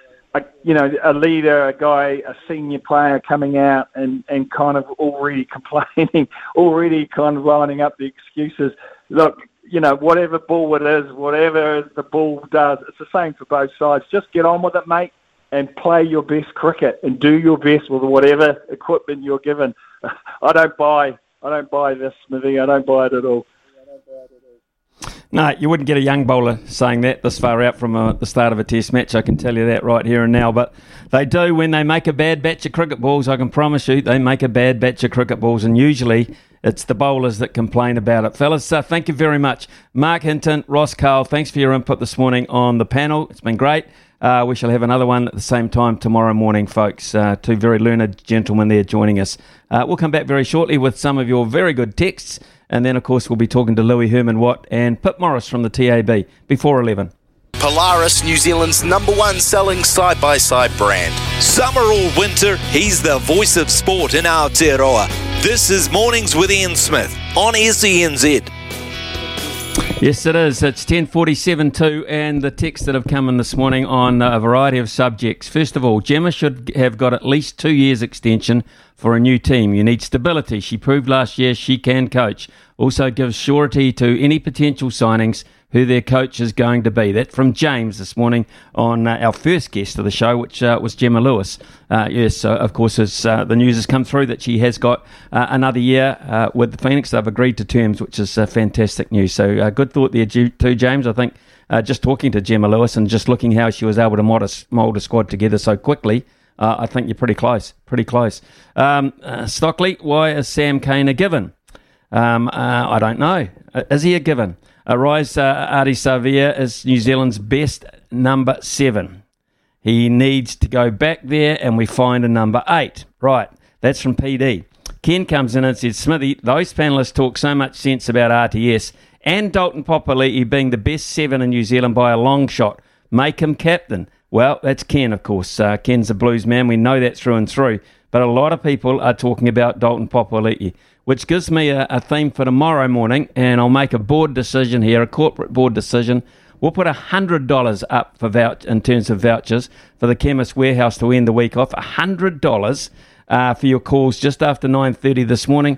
You know, a leader, a guy, a senior player coming out and kind of already complaining, already kind of lining up the excuses. Look, you know, whatever ball it is, whatever the ball does, it's the same for both sides. Just get on with it, mate, and play your best cricket and do your best with whatever equipment you're given. I don't buy this, Smithy. I don't buy it at all. No, you wouldn't get a young bowler saying that this far out from the start of a test match, I can tell you that right here and now. But they do, when they make a bad batch of cricket balls, I can promise you, they make a bad batch of cricket balls, and usually it's the bowlers that complain about it. Fellas, thank you very much. Mark Hinton, Ross Carl, thanks for your input this morning on the panel. It's been great. We shall have another one at the same time tomorrow morning, folks. Two very learned gentlemen there joining us. We'll come back very shortly with some of your very good texts. And then, of course, we'll be talking to Louis Herman-Watt and Pip Morris from the TAB before 11. Polaris, New Zealand's number one selling side-by-side brand. Summer or winter, he's the voice of sport in Aotearoa. This is Mornings with Ian Smith on SENZ. Yes, it is. It's 10:47.2, and the texts that have come in this morning on a variety of subjects. First of all, Gemma should have got at least 2 years extension for a new team. You need stability. She proved last year she can coach. Also gives surety to any potential signings who their coach is going to be. That from James this morning on our first guest of the show, which was Gemma Lewis. Yes, of course, as the news has come through that she has got another year with the Phoenix. They've agreed to terms, which is fantastic news. So good thought there too, James. I think just talking to Gemma Lewis and just looking how she was able to mould a squad together so quickly, I think you're pretty close. Stockley, why is Sam Cane a given? I don't know. Is he a given? Adi Savia is New Zealand's best number 7. He needs to go back there and we find a number 8. Right, that's from PD. Ken comes in and says, Smithy, those panellists talk so much sense about RTS and Dalton Papali'i being the best 7 in New Zealand by a long shot. Make him captain. Well, that's Ken, of course. Ken's a Blues man. We know that through and through. But a lot of people are talking about Dalton Papali'i, which gives me a theme for tomorrow morning, and I'll make a board decision here, a corporate board decision. We'll put $100 up for in terms of vouchers for the Chemist Warehouse to end the week off. $100 for your calls just after 9:30 this morning.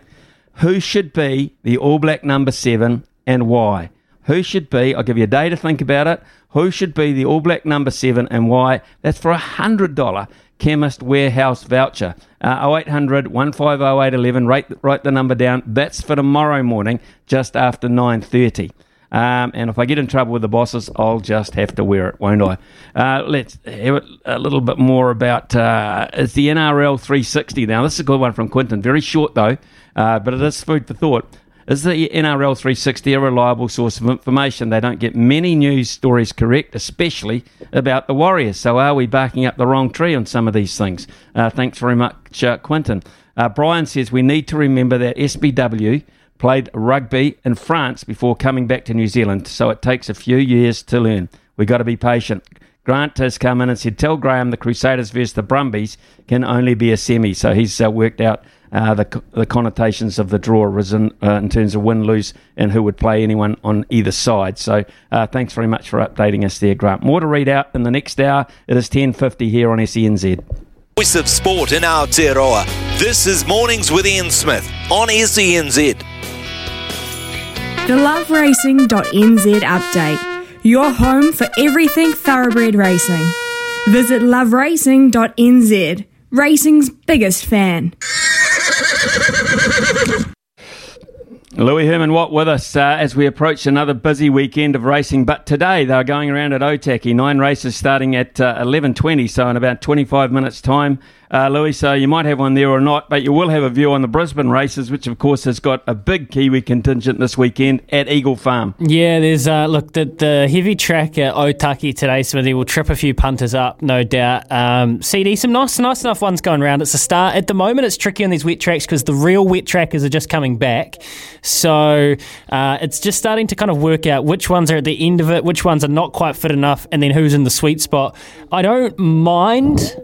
Who should be the All Black number 7 and why? Who should be, I'll give you a day to think about it, who should be the All Black number 7 and why? That's for $100 Chemist Warehouse voucher. 0800 150811, write the number down. That's for tomorrow morning just after 9:30. And if I get in trouble with the bosses, I'll just have to wear it, won't I? Let's hear a little bit more about it's the NRL 360 now. This is a good one from Quinton. Very short, though, but it is food for thought. Is the NRL 360 a reliable source of information? They don't get many news stories correct, especially about the Warriors. So are we barking up the wrong tree on some of these things? Thanks very much, Quinton. Brian says, we need to remember that SBW played rugby in France before coming back to New Zealand, so it takes a few years to learn. We've got to be patient. Grant has come in and said, tell Graham the Crusaders versus the Brumbies can only be a semi. So he's worked out the connotations of the draw in terms of win-lose and who would play anyone on either side. So thanks very much for updating us there, Grant. More to read out in the next hour. It is 10:50 here on SENZ. Voice of sport in Aotearoa. This is Mornings with Ian Smith on SENZ. The loveracing.nz update, your home for everything thoroughbred racing. Visit loveracing.nz, racing's biggest fan. Louis Herman-Watt with us as we approach another busy weekend of racing, but today they're going around at Otaki, 9 races starting at 11:20, so in about 25 minutes time. Louis, so you might have one there or not, but you will have a view on the Brisbane races, which of course has got a big Kiwi contingent this weekend at Eagle Farm. Yeah, there's look, the heavy track at Otaki today, Smithy, will trip a few punters up, no doubt. CD, some nice enough ones going round. It's a start. At the moment it's tricky on these wet tracks because the real wet trackers are just coming back. So it's just starting to kind of work out which ones are at the end of it, which ones are not quite fit enough, and then who's in the sweet spot. I don't mind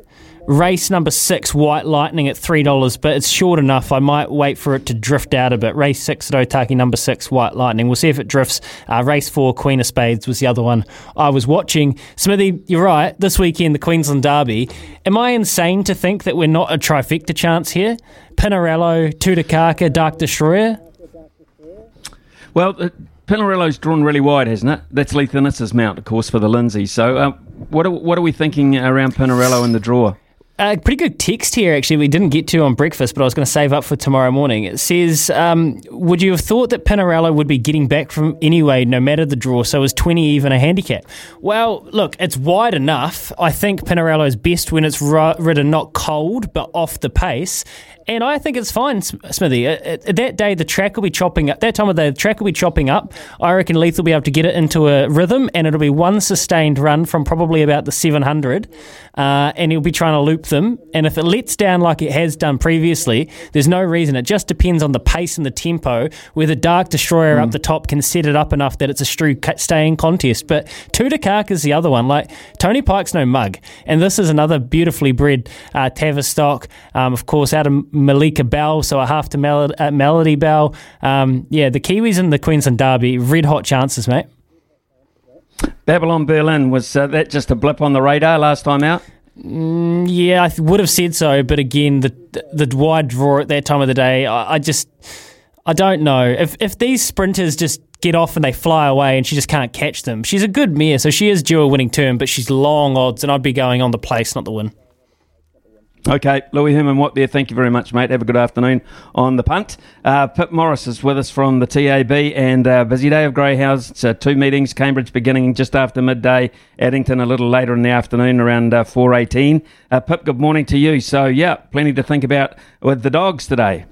race number 6, White Lightning, at $3, but it's short enough. I might wait for it to drift out a bit. Race 6 at Otaki, number 6, White Lightning. We'll see if it drifts. Race 4, Queen of Spades, was the other one I was watching. Smithy, you're right. This weekend, the Queensland Derby. Am I insane to think that we're not a trifecta chance here? Pinarello, Tutakaka, Dark Destroyer? Well, Pinarello's drawn really wide, hasn't it? That's Lee Thinnes' mount, of course, for the Lindsay. So what are we thinking around Pinarello in the draw? Pretty good text here, actually, we didn't get to on breakfast, but I was going to save up for tomorrow morning. It says, would you have thought that Pinarello would be getting back from anyway, no matter the draw, so is 20 even a handicap? Well, look, it's wide enough. I think Pinarello's best when it's ridden not cold, but off the pace. And I think it's fine, Smithy. That day, the track will be chopping up. That time of day, the track will be chopping up. I reckon Leith will be able to get it into a rhythm, and it'll be one sustained run from probably about the 700, and he'll be trying to loop them. And if it lets down like it has done previously, there's no reason. It just depends on the pace and the tempo, where the Dark Destroyer up the top can set it up enough that it's a true staying contest. But Tutakaka is the other one. Like, Tony Pike's no mug. And this is another beautifully bred Tavistock, of course, out of Malika Bell, so a half to Melody Bell. Yeah, the Kiwis in the Queensland Derby, red hot chances, mate. Babylon Berlin, was that just a blip on the radar last time out? Yeah, I would have said so, but again, the wide draw at that time of the day, I don't know. If these sprinters just get off and they fly away and she just can't catch them, she's a good mare, so she is due a winning term, but she's long odds, and I'd be going on the place, not the win. Okay, Louis Herman-Watt there. Thank you very much, mate. Have a good afternoon on the punt. Pip Morris is with us from the TAB, and a busy day of greyhounds. It's 2 meetings, Cambridge beginning just after midday, Addington a little later in the afternoon around 4:18. Pip, good morning to you. So, yeah, plenty to think about with the dogs today.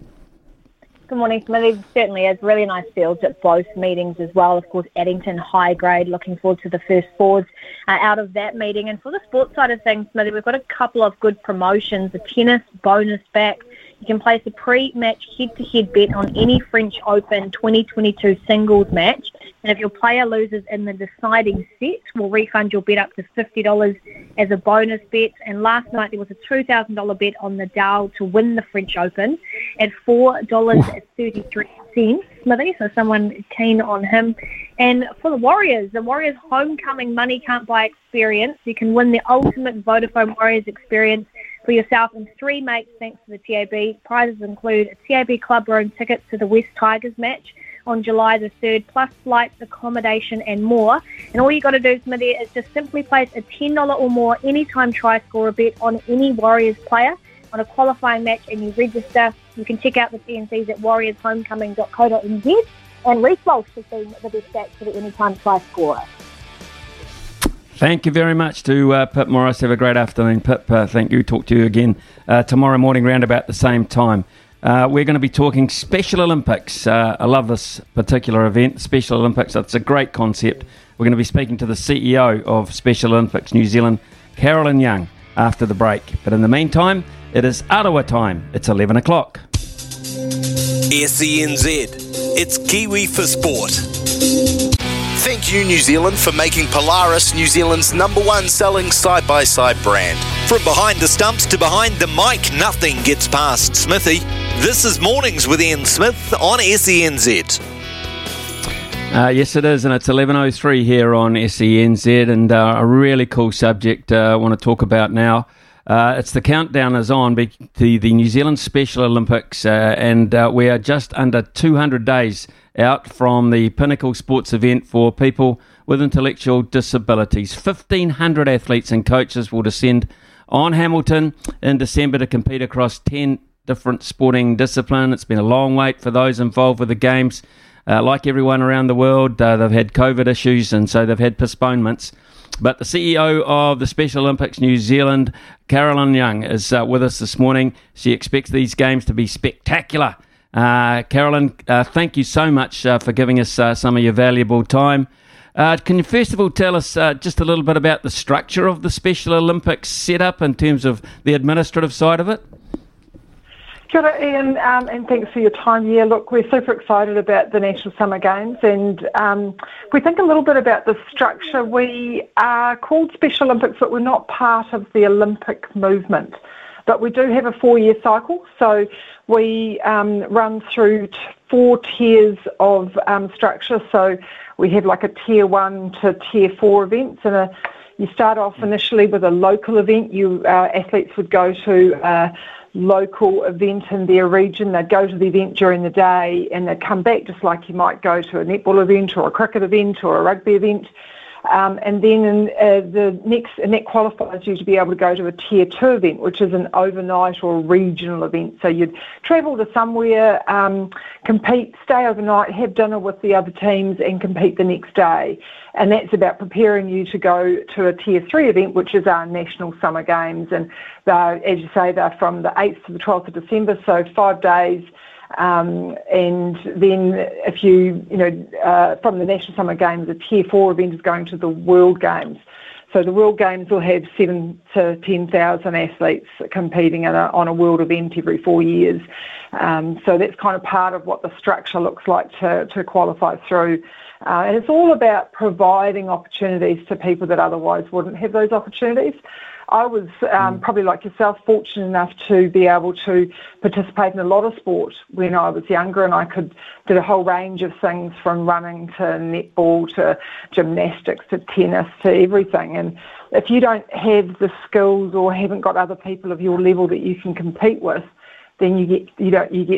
Good morning, Smithy. Certainly is really nice fields at both meetings as well. Of course, Addington high grade, looking forward to the first forwards out of that meeting. And for the sports side of things, Smithy, we've got a couple of good promotions. The tennis bonus back. You can place a pre-match head-to-head bet on any French Open 2022 singles match. And if your player loses in the deciding set, we'll refund your bet up to $50 as a bonus bet. And last night there was a $2,000 bet on Nadal to win the French Open at $4.33. Smithy, so someone keen on him. And for the Warriors homecoming money can't buy experience. You can win the ultimate Vodafone Warriors experience for yourself and three mates thanks to the TAB. Prizes include a TAB club room, tickets to the West Tigers match on July the 3rd, plus flights, accommodation and more. And all you got to do, Smithy, is just simply place a $10 or more anytime try score a bet on any Warriors player on a qualifying match and you register. You can check out the SENZs at warriorshomecoming.co.nz, and Reece Walsh has been the best stats for the anytime try scorer. Thank you very much to Pip Morris. Have a great afternoon, Pip. Thank you. Talk to you again tomorrow morning round about the same time. We're going to be talking Special Olympics. I love this particular event, Special Olympics. It's a great concept. We're going to be speaking to the CEO of Special Olympics New Zealand, Carolyn Young, after the break. But in the meantime, it is Arawa time. It's 11 o'clock. SENZ. It's Kiwi for Sport. Thank you, New Zealand, for making Polaris New Zealand's #1 selling side-by-side brand. From behind the stumps to behind the mic, nothing gets past Smithy. This is Mornings with Ian Smith on SENZ. Yes, it is, and it's 11.03 here on SENZ, and a really cool subject I want to talk about now. It's the countdown is on to the New Zealand Special Olympics, and we are just under 200 days out from the pinnacle sports event for people with intellectual disabilities. 1,500 athletes and coaches will descend on Hamilton in December to compete across 10 different sporting disciplines. It's been a long wait for those involved with the Games. Like everyone around the world, they've had COVID issues and so they've had postponements. But the CEO of the Special Olympics New Zealand, Carolyn Young, is with us this morning. She expects these Games to be spectacular. Carolyn, thank you so much for giving us some of your valuable time. Can you first of all tell us just a little bit about the structure of the Special Olympics setup in terms of the administrative side of it? Kia ora, Ian, and thanks for your time. Yeah, look, we're super excited about the National Summer Games, and we think a little bit about the structure. We are called Special Olympics, but we're not part of the Olympic movement. But we do have a four-year cycle, so we run through four tiers of structure. So we have like a tier 1 to tier 4 events, and you start off initially with a local event. Athletes would go to a local event in their region. They'd go to the event during the day, and they'd come back just like you might go to a netball event or a cricket event or a rugby event. And then and that qualifies you to be able to go to a Tier 2 event, which is an overnight or regional event. So you'd travel to somewhere, compete, stay overnight, have dinner with the other teams and compete the next day. And that's about preparing you to go to a Tier 3 event, which is our National Summer Games. And as you say, they're from the 8th to the 12th of December, so 5 days. And then if you from the National Summer Games, the Tier 4 event is going to the World Games. So the World Games will have 7,000 to 10,000 athletes competing on a world event every 4 years. So that's kind of part of what the structure looks like to qualify through. And it's all about providing opportunities to people that otherwise wouldn't have those opportunities. I was probably like yourself, fortunate enough to be able to participate in a lot of sport when I was younger, and I could do a whole range of things from running to netball to gymnastics to tennis to everything. And if you don't have the skills or haven't got other people of your level that you can compete with, then you get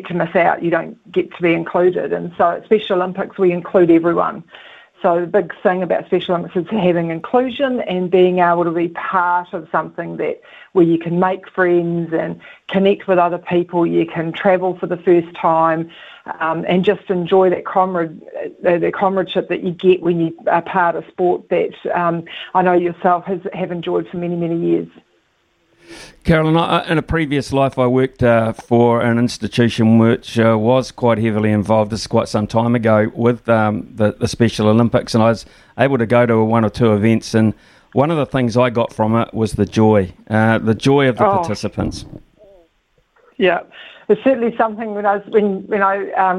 to miss out. You don't get to be included. And so at Special Olympics, we include everyone. So the big thing about Special Olympics is having inclusion and being able to be part of something that where you can make friends and connect with other people, you can travel for the first time and just enjoy that comradeship that you get when you are part of sport that I know yourself have enjoyed for many, many years. Carolyn, in a previous life, I worked for an institution which was quite heavily involved, this is quite some time ago, with the Special Olympics, and I was able to go to one or two events, and one of the things I got from it was the joy of the participants. Yeah, it's certainly something when I knew I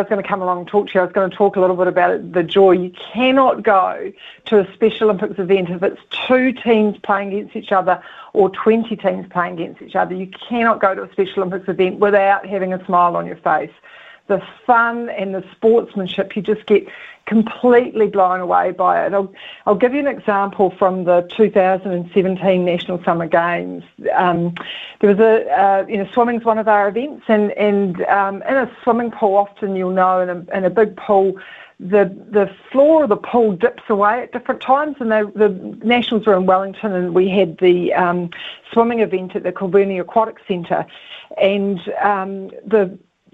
was going to come along and talk to you, I was going to talk a little bit about it, the joy. You cannot go to a Special Olympics event if it's 2 teams playing against each other or 20 teams playing against each other. You cannot go to a Special Olympics event without having a smile on your face. The fun and the sportsmanship, you just get completely blown away by it. I'll give you an example from the 2017 National Summer Games. There was swimming's one of our events, and in a swimming pool, often you'll know in a big pool, the floor of the pool dips away at different times, and the Nationals were in Wellington, and we had the swimming event at the Kalgoorlie Aquatic Centre, and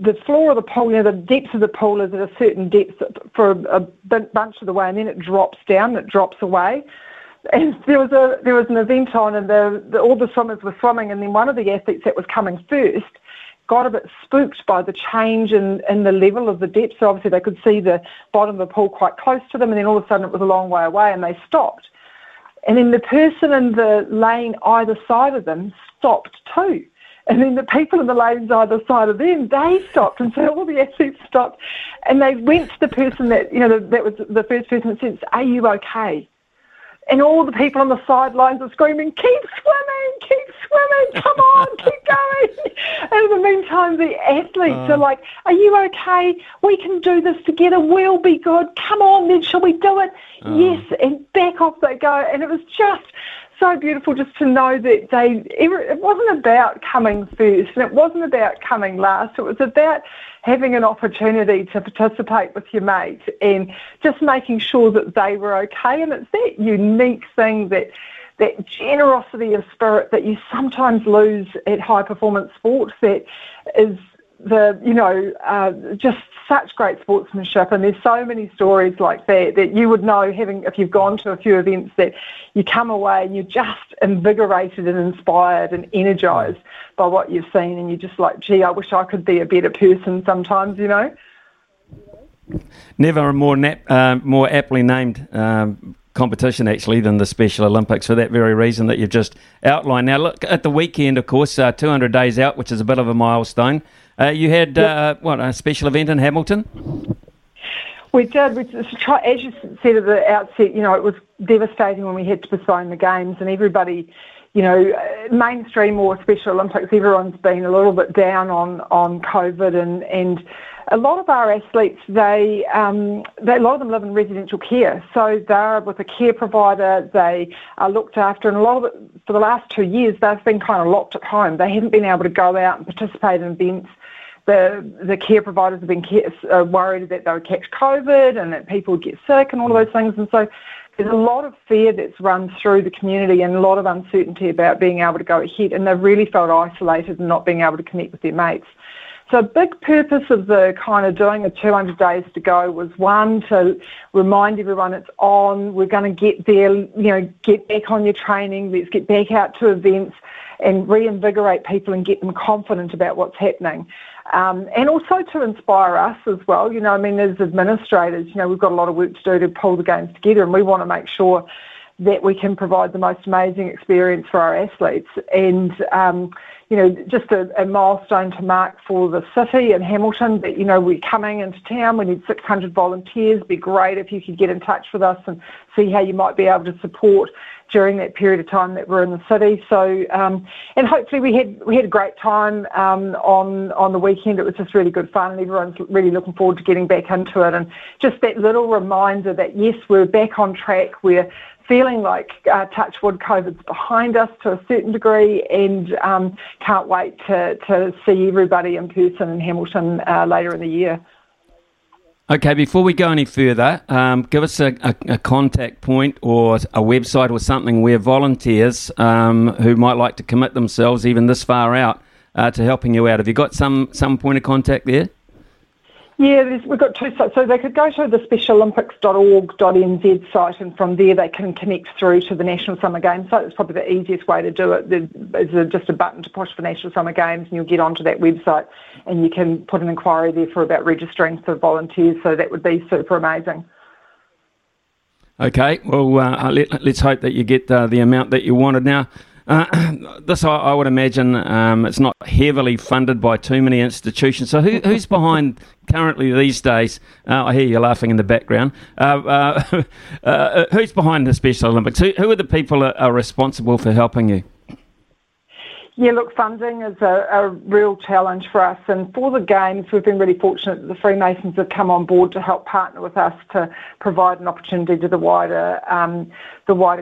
the floor of the pool, the depth of the pool is at a certain depth for a bunch of the way, and then it drops down, it drops away. And there was an event on, and all the swimmers were swimming, and then one of the athletes that was coming first got a bit spooked by the change in the level of the depth. So obviously they could see the bottom of the pool quite close to them, and then all of a sudden it was a long way away, and they stopped. And then the person in the lane either side of them stopped too. And then the people in the lanes either side of them, they stopped. And so all the athletes stopped. And they went to the person that, that was the first person that said, "Are you okay?" And all the people on the sidelines are screaming, keep swimming, come on, keep going. And in the meantime, the athletes are like, "Are you okay? We can do this together. We'll be good. Come on, then, shall we do it?" Yes, and back off they go. And it was just so beautiful just to know that it wasn't about coming first, and it wasn't about coming last. It was about having an opportunity to participate with your mates and just making sure that they were okay. And it's that unique thing, that generosity of spirit that you sometimes lose at high-performance sports, that is just such great sportsmanship. And there's so many stories like that you would know, if you've gone to a few events, that you come away and you're just invigorated and inspired and energised by what you've seen, and you're just like, gee, I wish I could be a better person sometimes, Never a more aptly named competition, actually, than the Special Olympics, for that very reason that you've just outlined. Now, look, at the weekend, of course, 200 days out, which is a bit of a milestone. You had, a special event in Hamilton? We did. As you said at the outset, it was devastating when we had to postpone the Games, and everybody, mainstream or Special Olympics, everyone's been a little bit down on COVID, and a lot of our athletes, a lot of them live in residential care, so they're with a care provider, they are looked after, and a lot of it, for the last 2 years, they've been kind of locked at home. They haven't been able to go out and participate in events. The care providers have been worried that they would catch COVID and that people would get sick and all of those things, and so there's a lot of fear that's run through the community and a lot of uncertainty about being able to go ahead, and they've really felt isolated and not being able to connect with their mates. So a big purpose of the kind of doing the 200 days to go was, one, to remind everyone it's on, we're going to get there, get back on your training, let's get back out to events and reinvigorate people and get them confident about what's happening. And also to inspire us as well. As administrators, we've got a lot of work to do to pull the games together, and we want to make sure that we can provide the most amazing experience for our athletes. And, just a milestone to mark for the city and Hamilton that, we're coming into town, we need 600 volunteers. It'd be great if you could get in touch with us and see how you might be able to support during that period of time that we're in the city. So, and hopefully we had a great time on the weekend. It was just really good fun, and everyone's really looking forward to getting back into it. And just that little reminder that, yes, we're back on track, we're feeling like, touch wood, COVID's behind us to a certain degree, and can't wait to see everybody in person in Hamilton later in the year. Okay, before we go any further, give us a contact point or a website or something where volunteers who might like to commit themselves even this far out to helping you out. Have you got some point of contact there? Yeah, we've got two sites. So they could go to the specialolympics.org.nz site, and from there they can connect through to the National Summer Games site. It's probably the easiest way to do it. There's just a button to push for National Summer Games, and you'll get onto that website, and you can put an inquiry there for about registering for volunteers. So that would be super amazing. Okay, well, let's hope that you get the amount that you wanted. Now, this, I would imagine, it's not heavily funded by too many institutions. So who's behind currently these days? I hear you laughing in the background. Who's behind the Special Olympics? Who are the people that are responsible for helping you? Yeah, look, funding is a real challenge for us, and for the Games we've been really fortunate that the Freemasons have come on board to help partner with us to provide an opportunity to the wider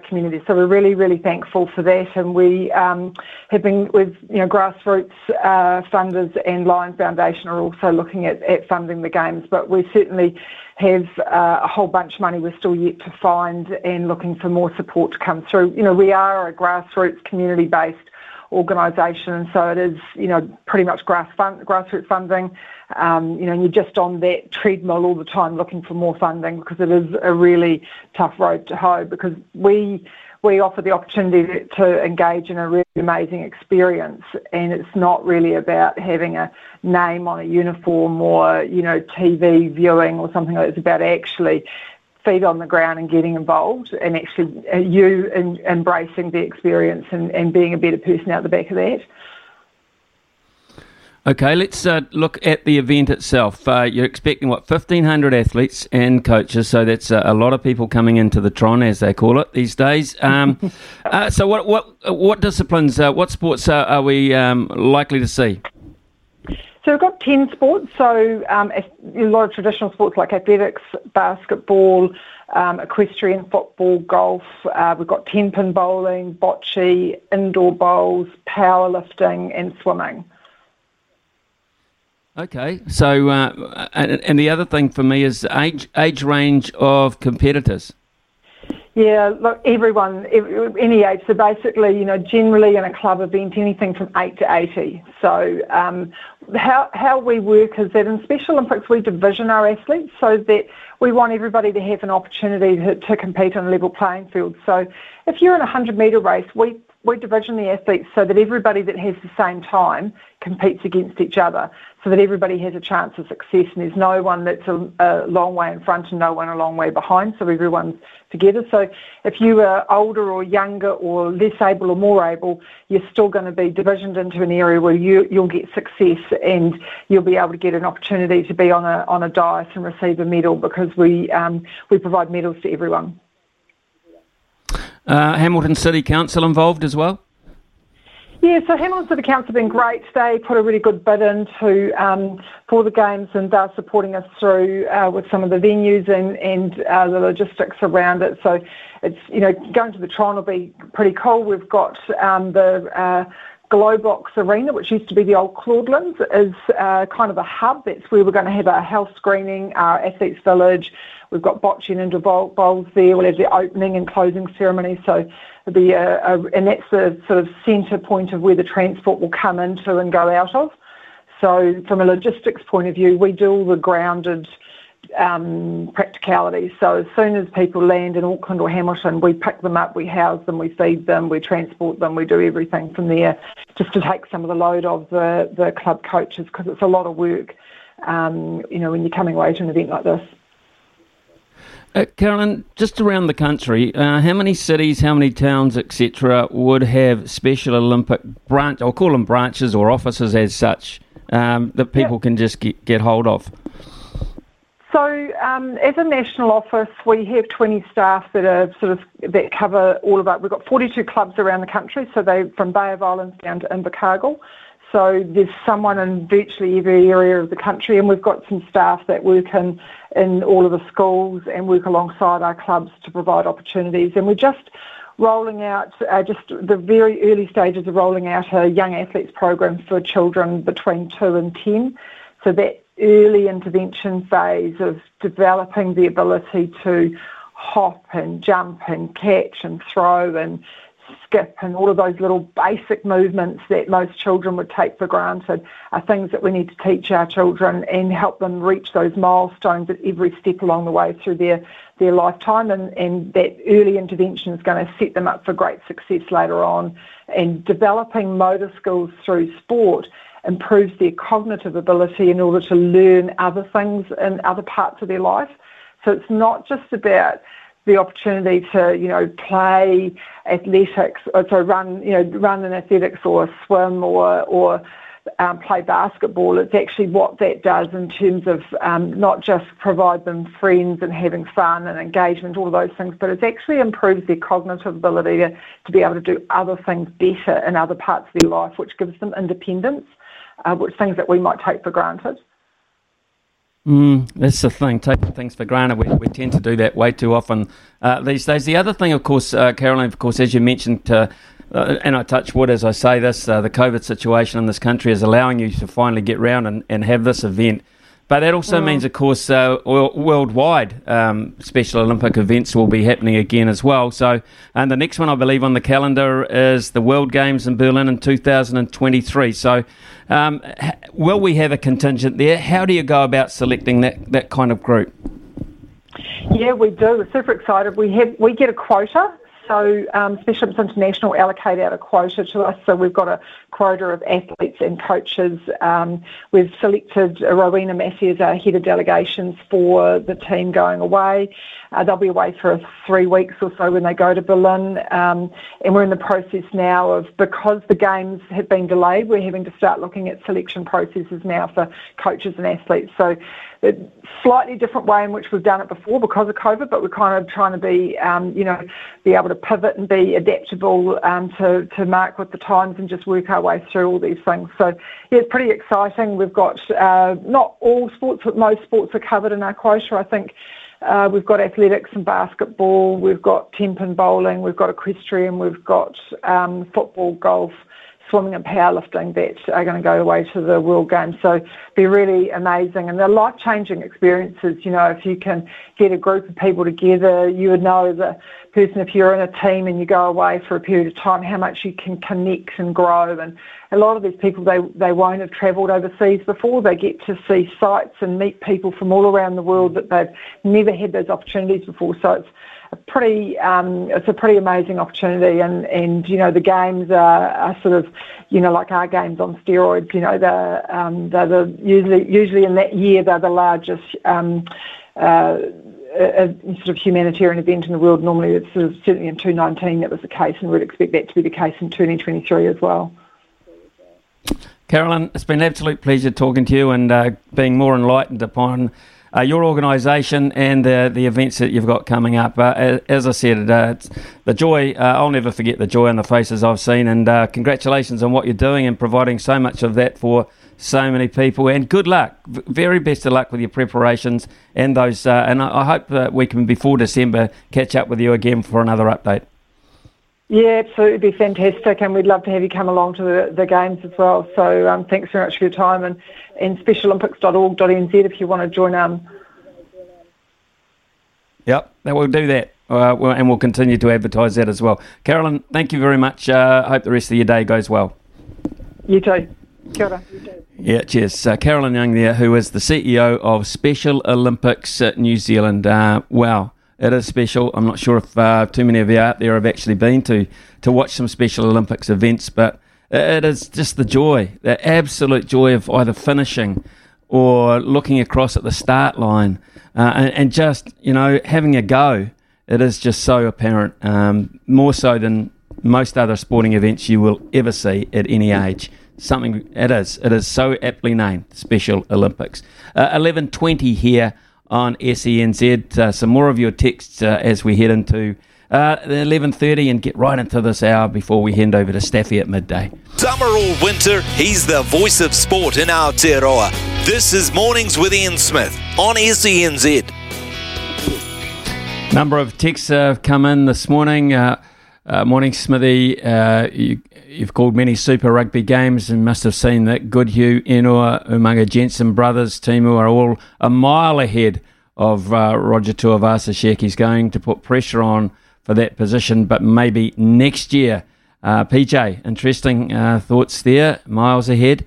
community. So we're really, really thankful for that, and we have been with grassroots funders, and Lion Foundation are also looking at funding the Games, but we certainly have a whole bunch of money we're still yet to find and looking for more support to come through. We are a grassroots community-based organisation, and so it is, pretty much grassroots funding. And you're just on that treadmill all the time looking for more funding, because it is a really tough road to hoe, because we offer the opportunity to engage in a really amazing experience, and it's not really about having a name on a uniform or, TV viewing or something like that. It's about actually feet on the ground and getting involved, and actually you embracing the experience and being a better person out the back of that. Okay, let's look at the event itself. You're expecting, 1,500 athletes and coaches, so that's a lot of people coming into the Tron, as they call it these days. So what disciplines, what sports are we likely to see? So we've got 10 sports, so a lot of traditional sports like athletics, basketball, equestrian, football, golf. We've got 10-pin bowling, bocce, indoor bowls, powerlifting and swimming. Okay, so and the other thing for me is age range of competitors. Yeah, look, everyone, any age. So basically, generally in a club event, anything from 8 to 80. So how we work is that in Special Olympics, we division our athletes so that we want everybody to have an opportunity to compete on a level playing field. So if you're in a 100-metre race, we division the athletes so that everybody that has the same time competes against each other, so that everybody has a chance of success, and there's no one that's a long way in front and no one a long way behind, so everyone's together. So if you are older or younger or less able or more able, you're still going to be divisioned into an area where you'll get success, and you'll be able to get an opportunity to be on a dais and receive a medal, because we provide medals to everyone. Hamilton City Council involved as well? Yeah, so Hamilton City Council have been great. They put a really good bid into for the Games, and they're supporting us through with some of the venues and the logistics around it. So it's, going to the Tron will be pretty cool. We've got the Glowbox Arena, which used to be the old Claudelands, is kind of a hub. That's where we're going to have our health screening, our athletes village. We've got bocce and indoor bowls there. We'll have the opening and closing ceremony. So it'll be and that's the sort of centre point of where the transport will come into and go out of. So from a logistics point of view, we do all the grounded practicality. So as soon as people land in Auckland or Hamilton, we pick them up, we house them, we feed them, we transport them, we do everything from there, just to take some of the load of the club coaches, because it's a lot of work, when you're coming away to an event like this. Carolyn, just around the country, how many cities, how many towns, etc., would have Special Olympic branch? I'll call them branches or offices as such, that people can just get hold of. So, as a national office, we have 20 staff that cover all of our. We've got 42 clubs around the country, so they from Bay of Islands down to Invercargill. So there's someone in virtually every area of the country, and we've got some staff that work in all of the schools and work alongside our clubs to provide opportunities. And we're just rolling out, just the very early stages of rolling out a young athletes program for children between 2 and 10. So that early intervention phase of developing the ability to hop and jump and catch and throw and skip and all of those little basic movements that most children would take for granted are things that we need to teach our children and help them reach those milestones at every step along the way through their lifetime, and that early intervention is going to set them up for great success later on. And developing motor skills through sport improves their cognitive ability in order to learn other things in other parts of their life. So it's not just about the opportunity to, you know, play athletics, or so run in athletics or swim or play basketball. It's actually what that does in terms of not just provide them friends and having fun and engagement, all of those things, but it actually improves their cognitive ability to be able to do other things better in other parts of their life, which gives them independence, which things that we might take for granted. That's the thing, taking things for granted. We tend to do that way too often these days. The other thing, of course, Caroline, of course, as you mentioned, and I touch wood as I say this, the COVID situation in this country is allowing you to finally get round and have this event. But that also means, of course, worldwide Special Olympic events will be happening again as well. So, and the next one, I believe, on the calendar is the World Games in Berlin in 2023. So will we have a contingent there? How do you go about selecting that kind of group? Yeah, we do. We're super excited. We get a quota. So Special Olympics International allocate out a quota to us, so we've got a quota of athletes and coaches. We've selected Rowena Massey as our head of delegations for the team going away. They'll be away for 3 weeks or so when they go to Berlin, and we're in the process now of, because the games have been delayed, we're having to start looking at selection processes now for coaches and athletes. So it's slightly different way in which we've done it before because of COVID, but we're kind of trying to be, be able to pivot and be adaptable to mark with the times and just work our way through all these things. So yeah, it's pretty exciting. We've got not all sports, but most sports are covered in our quota. I think we've got athletics and basketball, we've got ten-pin bowling, we've got equestrian, we've got football, golf, swimming and powerlifting that are going to go away to the World Games. So they're really amazing, and they're life-changing experiences. You know, if you can get a group of people together, you would know as a person, if you're in a team and you go away for a period of time, how much you can connect and grow. And a lot of these people, they won't have travelled overseas before. They get to see sights and meet people from all around the world that they've never had those opportunities before. So it's a pretty amazing opportunity, and you know, the games are sort of, you know, like our games on steroids. You know, they're usually in that year they're the largest sort of humanitarian event in the world. Normally, it's sort of, certainly in 2019 that was the case, and we'd expect that to be the case in 2023 as well. Caroline, it's been an absolute pleasure talking to you and being more enlightened upon your organisation and the events that you've got coming up. As I said, it's the joy, I'll never forget the joy on the faces I've seen, and congratulations on what you're doing and providing so much of that for so many people, and good luck, very best of luck with your preparations and those, and I hope that we can, before December, catch up with you again for another update. Yeah, absolutely, it'd be fantastic, and we'd love to have you come along to the games as well. So thanks very much for your time, and specialolympics.org.nz if you want to join. Yep, we'll do that, and we'll continue to advertise that as well. Caroline, thank you very much. I hope the rest of your day goes well. You too. Kia ora. You too. Yeah, cheers. Caroline Young there, who is the CEO of Special Olympics New Zealand. Wow. It is special. I'm not sure if too many of you out there have actually been to watch some Special Olympics events, but it is just the joy, the absolute joy of either finishing or looking across at the start line and just, you know, having a go. It is just so apparent, more so than most other sporting events you will ever see at any age. Something, it is so aptly named, Special Olympics. 11:20 here on SENZ. Some more of your texts as we head into the 11:30 and get right into this hour before we hand over to Staffy at midday. Summer or winter, he's the voice of sport in Aotearoa. This is Mornings with Ian Smith on SENZ. Number of texts have come in this morning. Morning, Smithy. You've called many Super Rugby games and must have seen that Goodhue, Enoa, Umanga, Jensen brothers, Timu are all a mile ahead of Roger Tuivasa-Sheck. He's going to put pressure on for that position, but maybe next year PJ, interesting thoughts there. Miles ahead.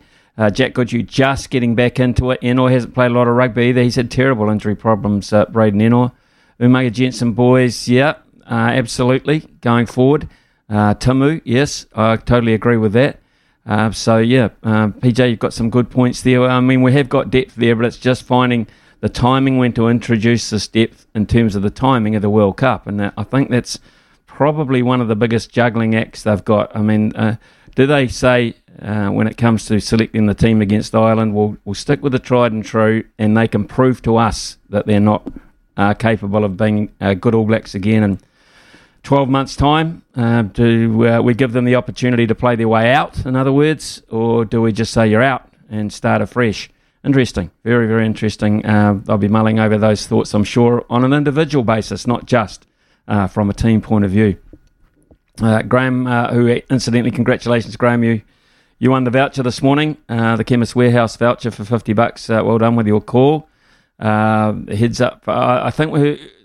Jack Goodhue just getting back into it. Enor hasn't played a lot of rugby either. He's had terrible injury problems, Braden Enor. Umaga Jensen boys, yeah, absolutely, going forward. Timu, yes, I totally agree with that. PJ, you've got some good points there. I mean, we have got depth there, but it's just finding the timing when to introduce this depth in terms of the timing of the World Cup. And I think that's probably one of the biggest juggling acts they've got. I mean, do they say when it comes to selecting the team against Ireland, we'll stick with the tried and true and they can prove to us that they're not capable of being good All Blacks again in 12 months' time? Do we give them the opportunity to play their way out, in other words, or do we just say you're out and start afresh? Interesting. Very, very interesting. I'll be mulling over those thoughts, I'm sure, on an individual basis, not just from a team point of view. Graham, who incidentally, congratulations, Graham, you won the voucher this morning, the Chemist Warehouse voucher for $50. Well done with your call. Heads up. I think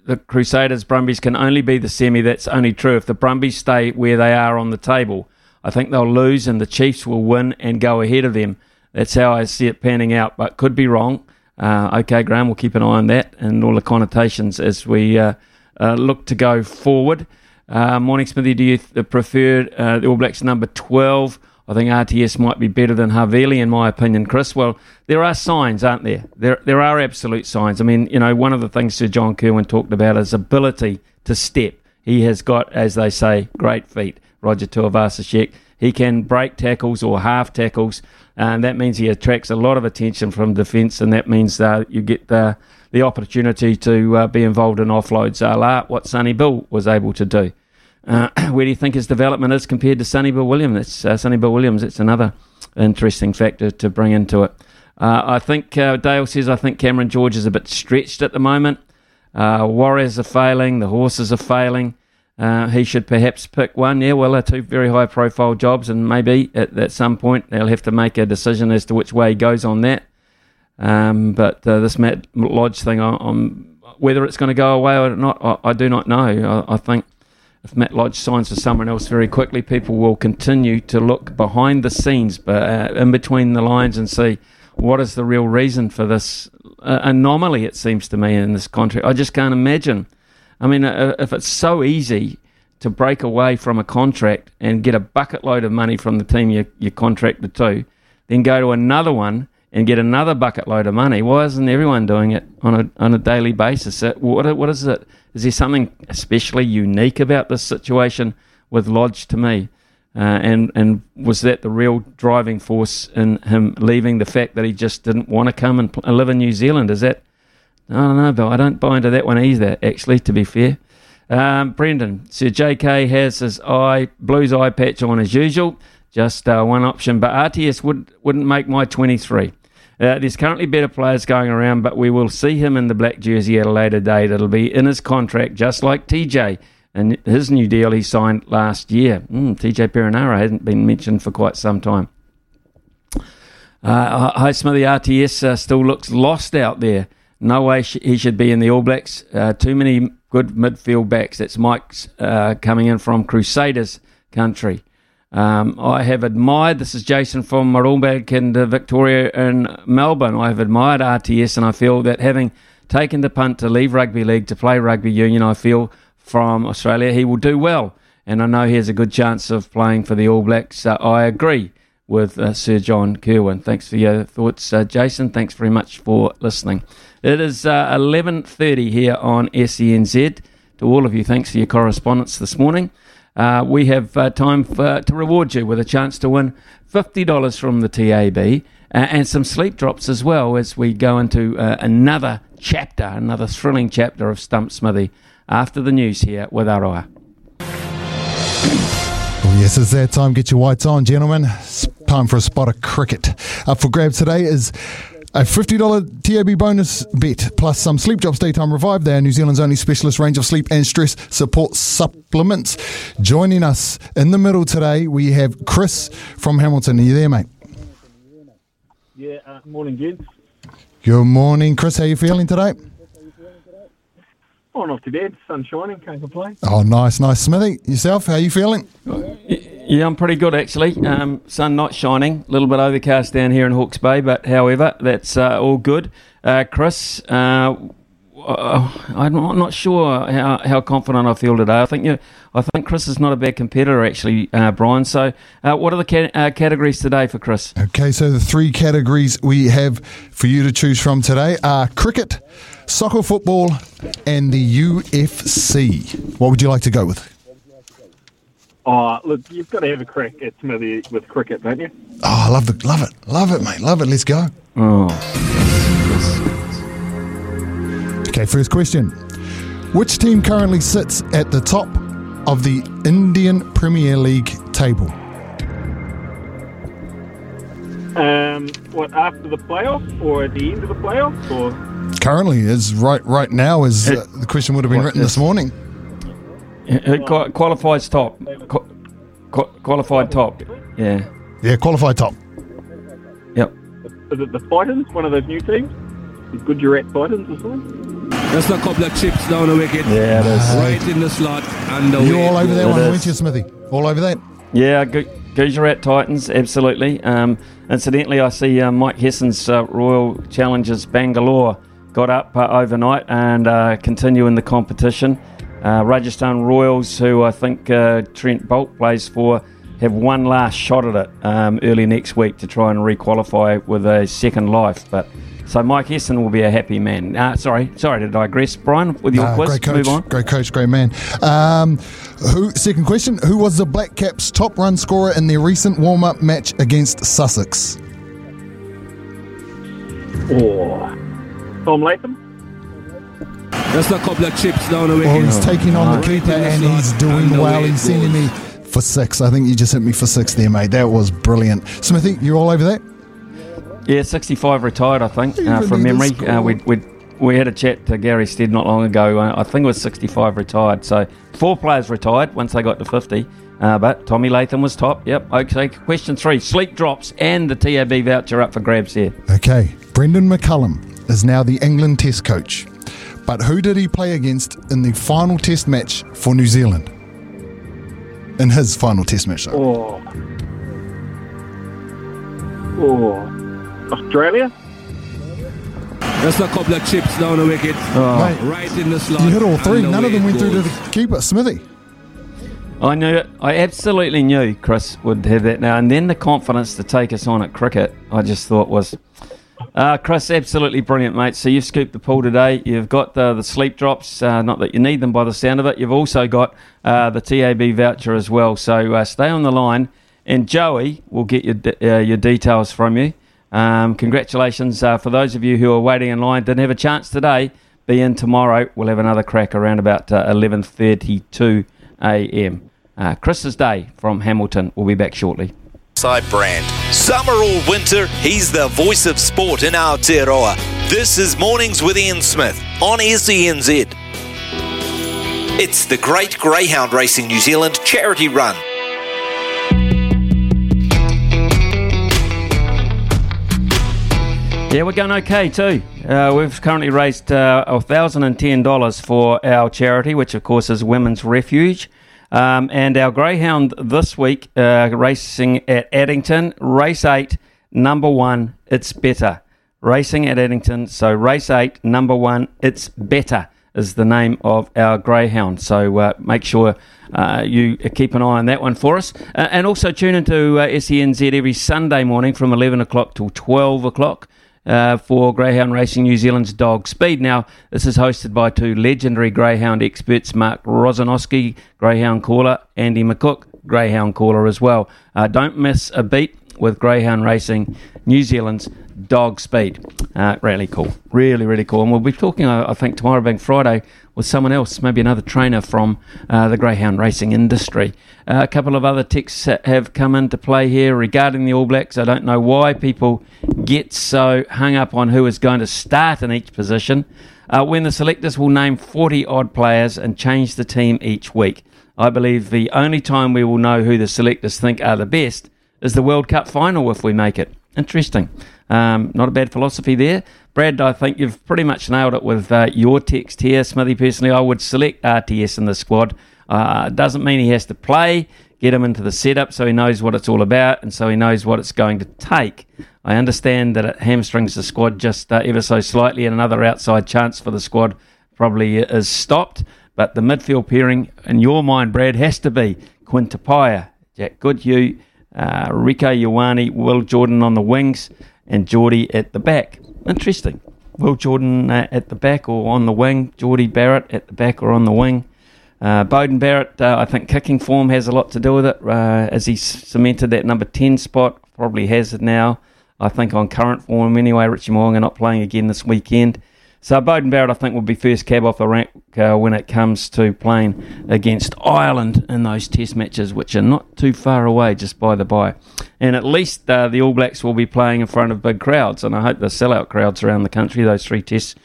the Crusaders Brumbies can only be the semi. That's only true if the Brumbies stay where they are on the table. I think they'll lose and the Chiefs will win and go ahead of them. That's how I see it panning out, but could be wrong. Okay, Graham, we'll keep an eye on that and all the connotations as we look to go forward. Morning, Smithy, do you prefer the All Blacks number 12? I think RTS might be better than Havili, in my opinion, Chris. Well, there are signs, aren't there? There are absolute signs. I mean, you know, one of the things Sir John Kirwan talked about is ability to step. He has got, as they say, great feet. Roger Tuivasa-Sheck. He can break tackles or half tackles, and that means he attracts a lot of attention from defence, and that means you get the opportunity to be involved in offloads, a la what Sonny Bill was able to do. Where do you think his development is compared to Sonny Bill Williams? That's another interesting factor to bring into it. I think Dale says, I think Cameron George is a bit stretched at the moment. Warriors are failing. The horses are failing. He should perhaps pick one. Yeah, well, they're two very high-profile jobs, and maybe at some point they'll have to make a decision as to which way he goes on that. But this Matt Lodge thing, whether it's going to go away or not, I do not know. I think if Matt Lodge signs for someone else very quickly, people will continue to look behind the scenes, in between the lines, and see what is the real reason for this anomaly, it seems to me, in this contract. I just can't imagine. I mean, if it's so easy to break away from a contract and get a bucket load of money from the team you're contracted to, then go to another one and get another bucket load of money. Why isn't everyone doing it on a daily basis? What is it? Is there something especially unique about this situation with Lodge to me? And was that the real driving force in him leaving, the fact that he just didn't want to come and live in New Zealand? Is that? I don't know, Bill. I don't buy into that one either, actually, to be fair. Brendan, Sir JK has his blues eye patch on as usual. Just one option, but RTS wouldn't make my 23. There's currently better players going around, but we will see him in the black jersey at a later date. It'll be in his contract, just like TJ and his new deal he signed last year. TJ Perinara hasn't been mentioned for quite some time. Hi, Smithy. RTS still looks lost out there. No way he should be in the All Blacks. Too many good midfield backs. That's Mike's coming in from Crusaders country. I have admired, this is Jason from Maroonbag and Victoria in Melbourne. I have admired RTS, and I feel that having taken the punt to leave rugby league to play rugby union, I feel from Australia, he will do well. And I know he has a good chance of playing for the All Blacks. I agree with Sir John Kirwan. Thanks for your thoughts, Jason. Thanks very much for listening. It is 11:30 here on SENZ. To all of you, thanks for your correspondence this morning. We have time to reward you with a chance to win $50 from the TAB and some sleep drops as well, as we go into another chapter, another thrilling chapter of Stump Smithy after the news here with Aroa. Yes, it's that time. Get your whites on, gentlemen. It's time for a spot of cricket. Up for grabs today is a $50 TAB bonus bet, plus some Sleep Drops Daytime Revive. They are New Zealand's only specialist range of sleep and stress support supplements. Joining us in the middle today, we have Chris from Hamilton. Are you there, mate? Yeah, morning, gents. Good morning, Chris. How are you feeling today? Oh, not too bad. Sun's shining, can't complain. Oh, nice, nice. Smithy, yourself, how are you feeling? Yeah, I'm pretty good actually. Sun not shining, a little bit overcast down here in Hawke's Bay, but however, that's all good. Chris, I'm not sure how confident I feel today. I think Chris is not a bad competitor actually, Brian. So what are the categories today for Chris? Okay, so the three categories we have for you to choose from today are cricket, soccer, football, and the UFC. What would you like to go with? Oh, look, you've got to have a crack at Smithy with cricket, don't you? Oh, I love it, mate. Love it. Let's go. Oh. Okay, first question. Which team currently sits at the top of the Indian Premier League table? What, after the playoffs or at the end of the playoffs? Or? Currently, is right now, is the question would have been written this morning. It qualifies top. Qualified top. Yeah. Yeah, qualified top. Yep. Is it the Fighters, one of those new teams? The Gujarat Fighters or something? That's not couple of chips down the wicket. Yeah, it is. Right in the slot. And the you're all over that one, weren't you, Smithy? All over that? Yeah, Gujarat Titans, absolutely. Incidentally, I see Mike Hessen's Royal Challengers Bangalore got up overnight and continue in the competition. Rajasthan Royals, who I think Trent Bolt plays for, have one last shot at it early next week to try and re-qualify with a second life. But so Mike Hessen will be a happy man. Sorry to digress, Brian, with your quiz. Great coach, move on. Great coach, great man. Second question, who was the Black Caps' top run scorer in their recent warm-up match against Sussex? Tom Latham. That's a couple of chips down the wicket. Well, he's taking on the keeper and he's doing well. He's sending me for six. I think you just hit me for six there, mate. That was brilliant. Smithy, you're all over that? Yeah, 65 retired, I think, from memory. We had a chat to Gary Stead not long ago. I think it was 65 retired. So four players retired once they got to 50. But Tommy Latham was top. Yep. Okay, question three. Sleep drops and the TAB voucher up for grabs here. Okay. Brendan McCullum is now the England Test coach. But who did he play against in the final test match for New Zealand? In his final test match, though. Australia? That's a couple of chips down the wicket. Oh. Mate, right in the slot. You hit all three. None of them went through to the keeper. Smithy? I knew it. I absolutely knew Chris would have that now. And then the confidence to take us on at cricket, I just thought was... Chris, absolutely brilliant, mate. So you've scooped the pool today. You've got the sleep drops, not that you need them by the sound of it. You've also got the TAB voucher as well. So stay on the line, and Joey will get your details from you. Congratulations for those of you who are waiting in line. Didn't have a chance today. Be in tomorrow. We'll have another crack around about 11:32 a.m. Chris's day from Hamilton. We'll be back shortly. Brand. Summer or winter, he's the voice of sport in Aotearoa. This is Mornings with Ian Smith on SENZ. It's the Great Greyhound Racing New Zealand charity run. Yeah, we're going okay too. We've currently raised $1,010 for our charity, which of course is Women's Refuge. And our greyhound this week, racing at Addington, race 8, number 1, It's Better. Racing at Addington, so race 8, number 1, It's Better is the name of our greyhound. So make sure you keep an eye on that one for us. And also tune into SENZ every Sunday morning from 11 o'clock till 12 o'clock. For Greyhound Racing New Zealand's Dog Speed. Now, this is hosted by two legendary greyhound experts, Mark Rosanowski, greyhound caller, Andy McCook, greyhound caller as well. Don't miss a beat with Greyhound Racing New Zealand's Dog Speed. Really cool. Really, really cool. And we'll be talking, I think, tomorrow being Friday with someone else, maybe another trainer from the greyhound racing industry. A couple of other texts have come into play here regarding the All Blacks. I don't know why people get so hung up on who is going to start in each position when the selectors will name 40-odd players and change the team each week. I believe the only time we will know who the selectors think are the best is the World Cup final if we make it. Interesting. Not a bad philosophy there. Brad, I think you've pretty much nailed it with your text here. Smithy, personally, I would select RTS in the squad. Doesn't mean he has to play. Get him into the setup so he knows what it's all about and so he knows what it's going to take. I understand that it hamstrings the squad just ever so slightly, and another outside chance for the squad probably is stopped. But the midfield pairing, in your mind, Brad, has to be Quinn Tupaea, Jack Goodhue, Rieko Ioane, Will Jordan on the wings, and Jordie at the back. Interesting. Will Jordan at the back or on the wing, Jordie Barrett at the back or on the wing. Beauden Barrett, I think kicking form has a lot to do with it, as he's cemented that number 10 spot, probably has it now. I think on current form anyway, Richie Moonga not playing again this weekend. So Beauden Barrett, I think, will be first cab off the rank when it comes to playing against Ireland in those test matches, which are not too far away, just by the by. And at least the All Blacks will be playing in front of big crowds, and I hope the sellout crowds around the country, those three tests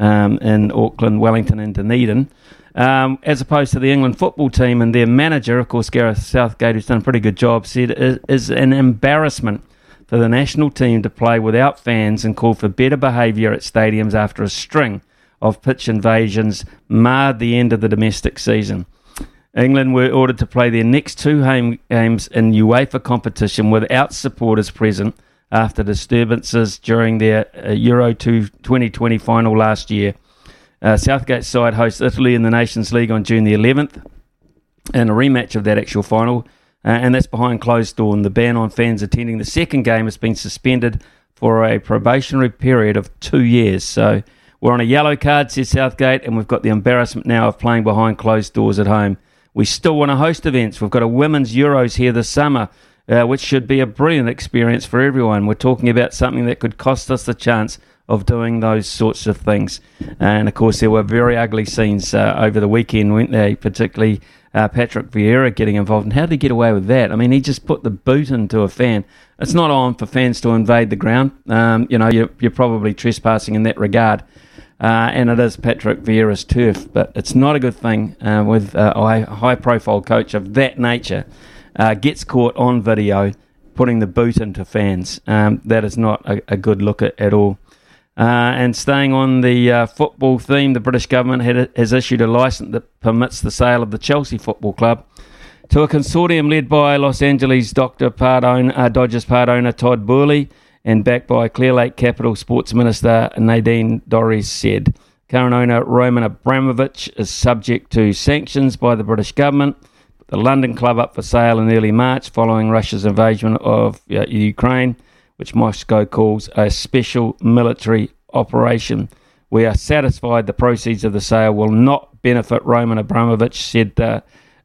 in Auckland, Wellington and Dunedin. As opposed to the England football team and their manager, of course, Gareth Southgate, who's done a pretty good job, said it is an embarrassment for the national team to play without fans and called for better behaviour at stadiums after a string of pitch invasions marred the end of the domestic season. England were ordered to play their next two home games in UEFA competition without supporters present after disturbances during their Euro 2020 final last year. Southgate's side hosts Italy in the Nations League on June the 11th in a rematch of that actual final, and that's behind closed doors. And the ban on fans attending the second game has been suspended for a probationary period of 2 years. So we're on a yellow card, says Southgate, and we've got the embarrassment now of playing behind closed doors at home. We still want to host events. We've got a Women's Euros here this summer, which should be a brilliant experience for everyone. We're talking about something that could cost us the chance of doing those sorts of things. And, of course, there were very ugly scenes over the weekend, weren't there? Particularly Patrick Vieira getting involved. And how did he get away with that? I mean, he just put the boot into a fan. It's not on for fans to invade the ground. You know, you're probably trespassing in that regard. And it is Patrick Vieira's turf. But it's not a good thing with a high-profile coach of that nature gets caught on video putting the boot into fans. That is not a good look at all. And staying on the football theme, the British government has issued a licence that permits the sale of the Chelsea Football Club to a consortium led by Los Angeles Dodgers part owner Todd Boehly and backed by Clearlake Capital Sports Minister Nadine Dorries said. Current owner Roman Abramovich is subject to sanctions by the British government. The London club up for sale in early March following Russia's invasion of Ukraine, which Moscow calls a special military operation. We are satisfied the proceeds of the sale will not benefit Roman Abramovich, said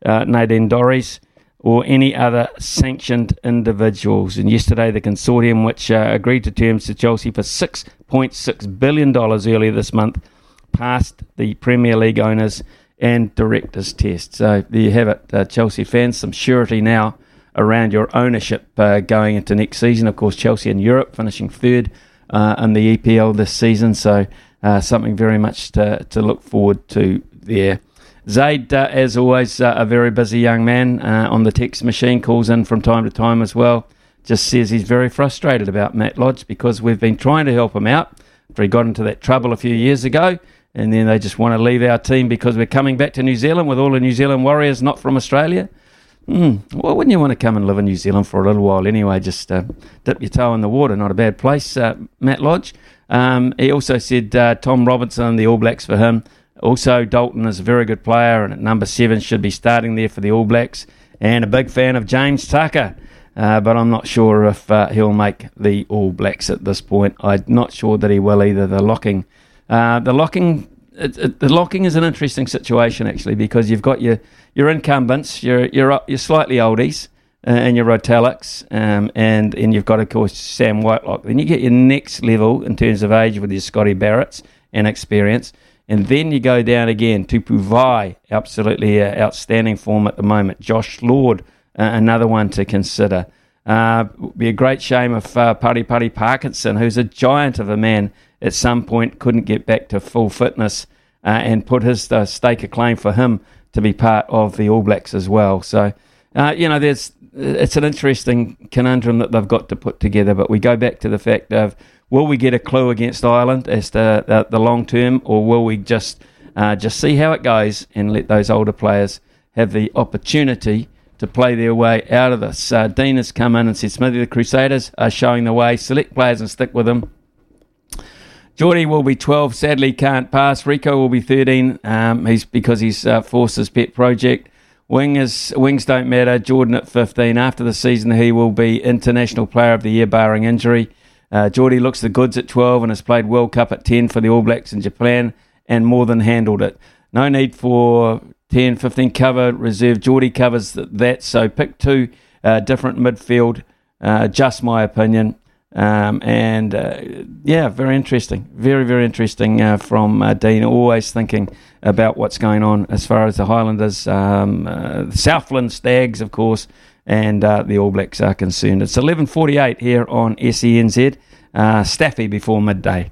Nadine Dorries, or any other sanctioned individuals. And yesterday, the consortium, which agreed to terms to Chelsea for $6.6 billion earlier this month, passed the Premier League owners and directors test. So there you have it, Chelsea fans, some surety now around your ownership going into next season. Of course, Chelsea in Europe finishing third in the EPL this season, so something very much to look forward to there. Zaid, as always, a very busy young man on the text machine, calls in from time to time as well, just says he's very frustrated about Matt Lodge because we've been trying to help him out after he got into that trouble a few years ago, and then they just want to leave our team because we're coming back to New Zealand with all the New Zealand Warriors, not from Australia. Well, wouldn't you want to come and live in New Zealand for a little while anyway? Just dip your toe in the water. Not a bad place, Matt Lodge. He also said Tom Robinson, the All Blacks for him. Also, Dalton is a very good player, and at number 7 should be starting there for the All Blacks. And a big fan of James Tucker, but I'm not sure if he'll make the All Blacks at this point. I'm not sure that he will either. The locking. The locking is an interesting situation, actually, because you've got your incumbents, your slightly oldies, and your Rotelics, and then you've got, of course, Sam Whitelock. Then you get your next level in terms of age with your Scotty Barretts and experience, and then you go down again. Tupuvi, absolutely outstanding form at the moment. Josh Lord, another one to consider. Be a great shame if Paripari Parkinson, who's a giant of a man, at some point couldn't get back to full fitness and put his stake of claim for him to be part of the All Blacks as well. So, you know, it's an interesting conundrum that they've got to put together, but we go back to the fact of, will we get a clue against Ireland as to the long term, or will we just see how it goes and let those older players have the opportunity to play their way out of this. Dean has come in and said, Smithy, the Crusaders are showing the way. Select players and stick with them. Jordie will be 12, sadly can't pass. Rieko will be 13 because he's forced his pet project. Wings don't matter. Jordan at 15. After the season, he will be International Player of the Year, barring injury. Jordie looks the goods at 12 and has played World Cup at 10 for the All Blacks in Japan and more than handled it. No need for 10, 15 cover reserve. Jordie covers that. So pick two different midfield, just my opinion. Very interesting. Very, very interesting from Dean. Always thinking about what's going on as far as the Highlanders, the Southland Stags, of course, and the All Blacks are concerned. It's 11:48 here on SENZ. Staffy before midday.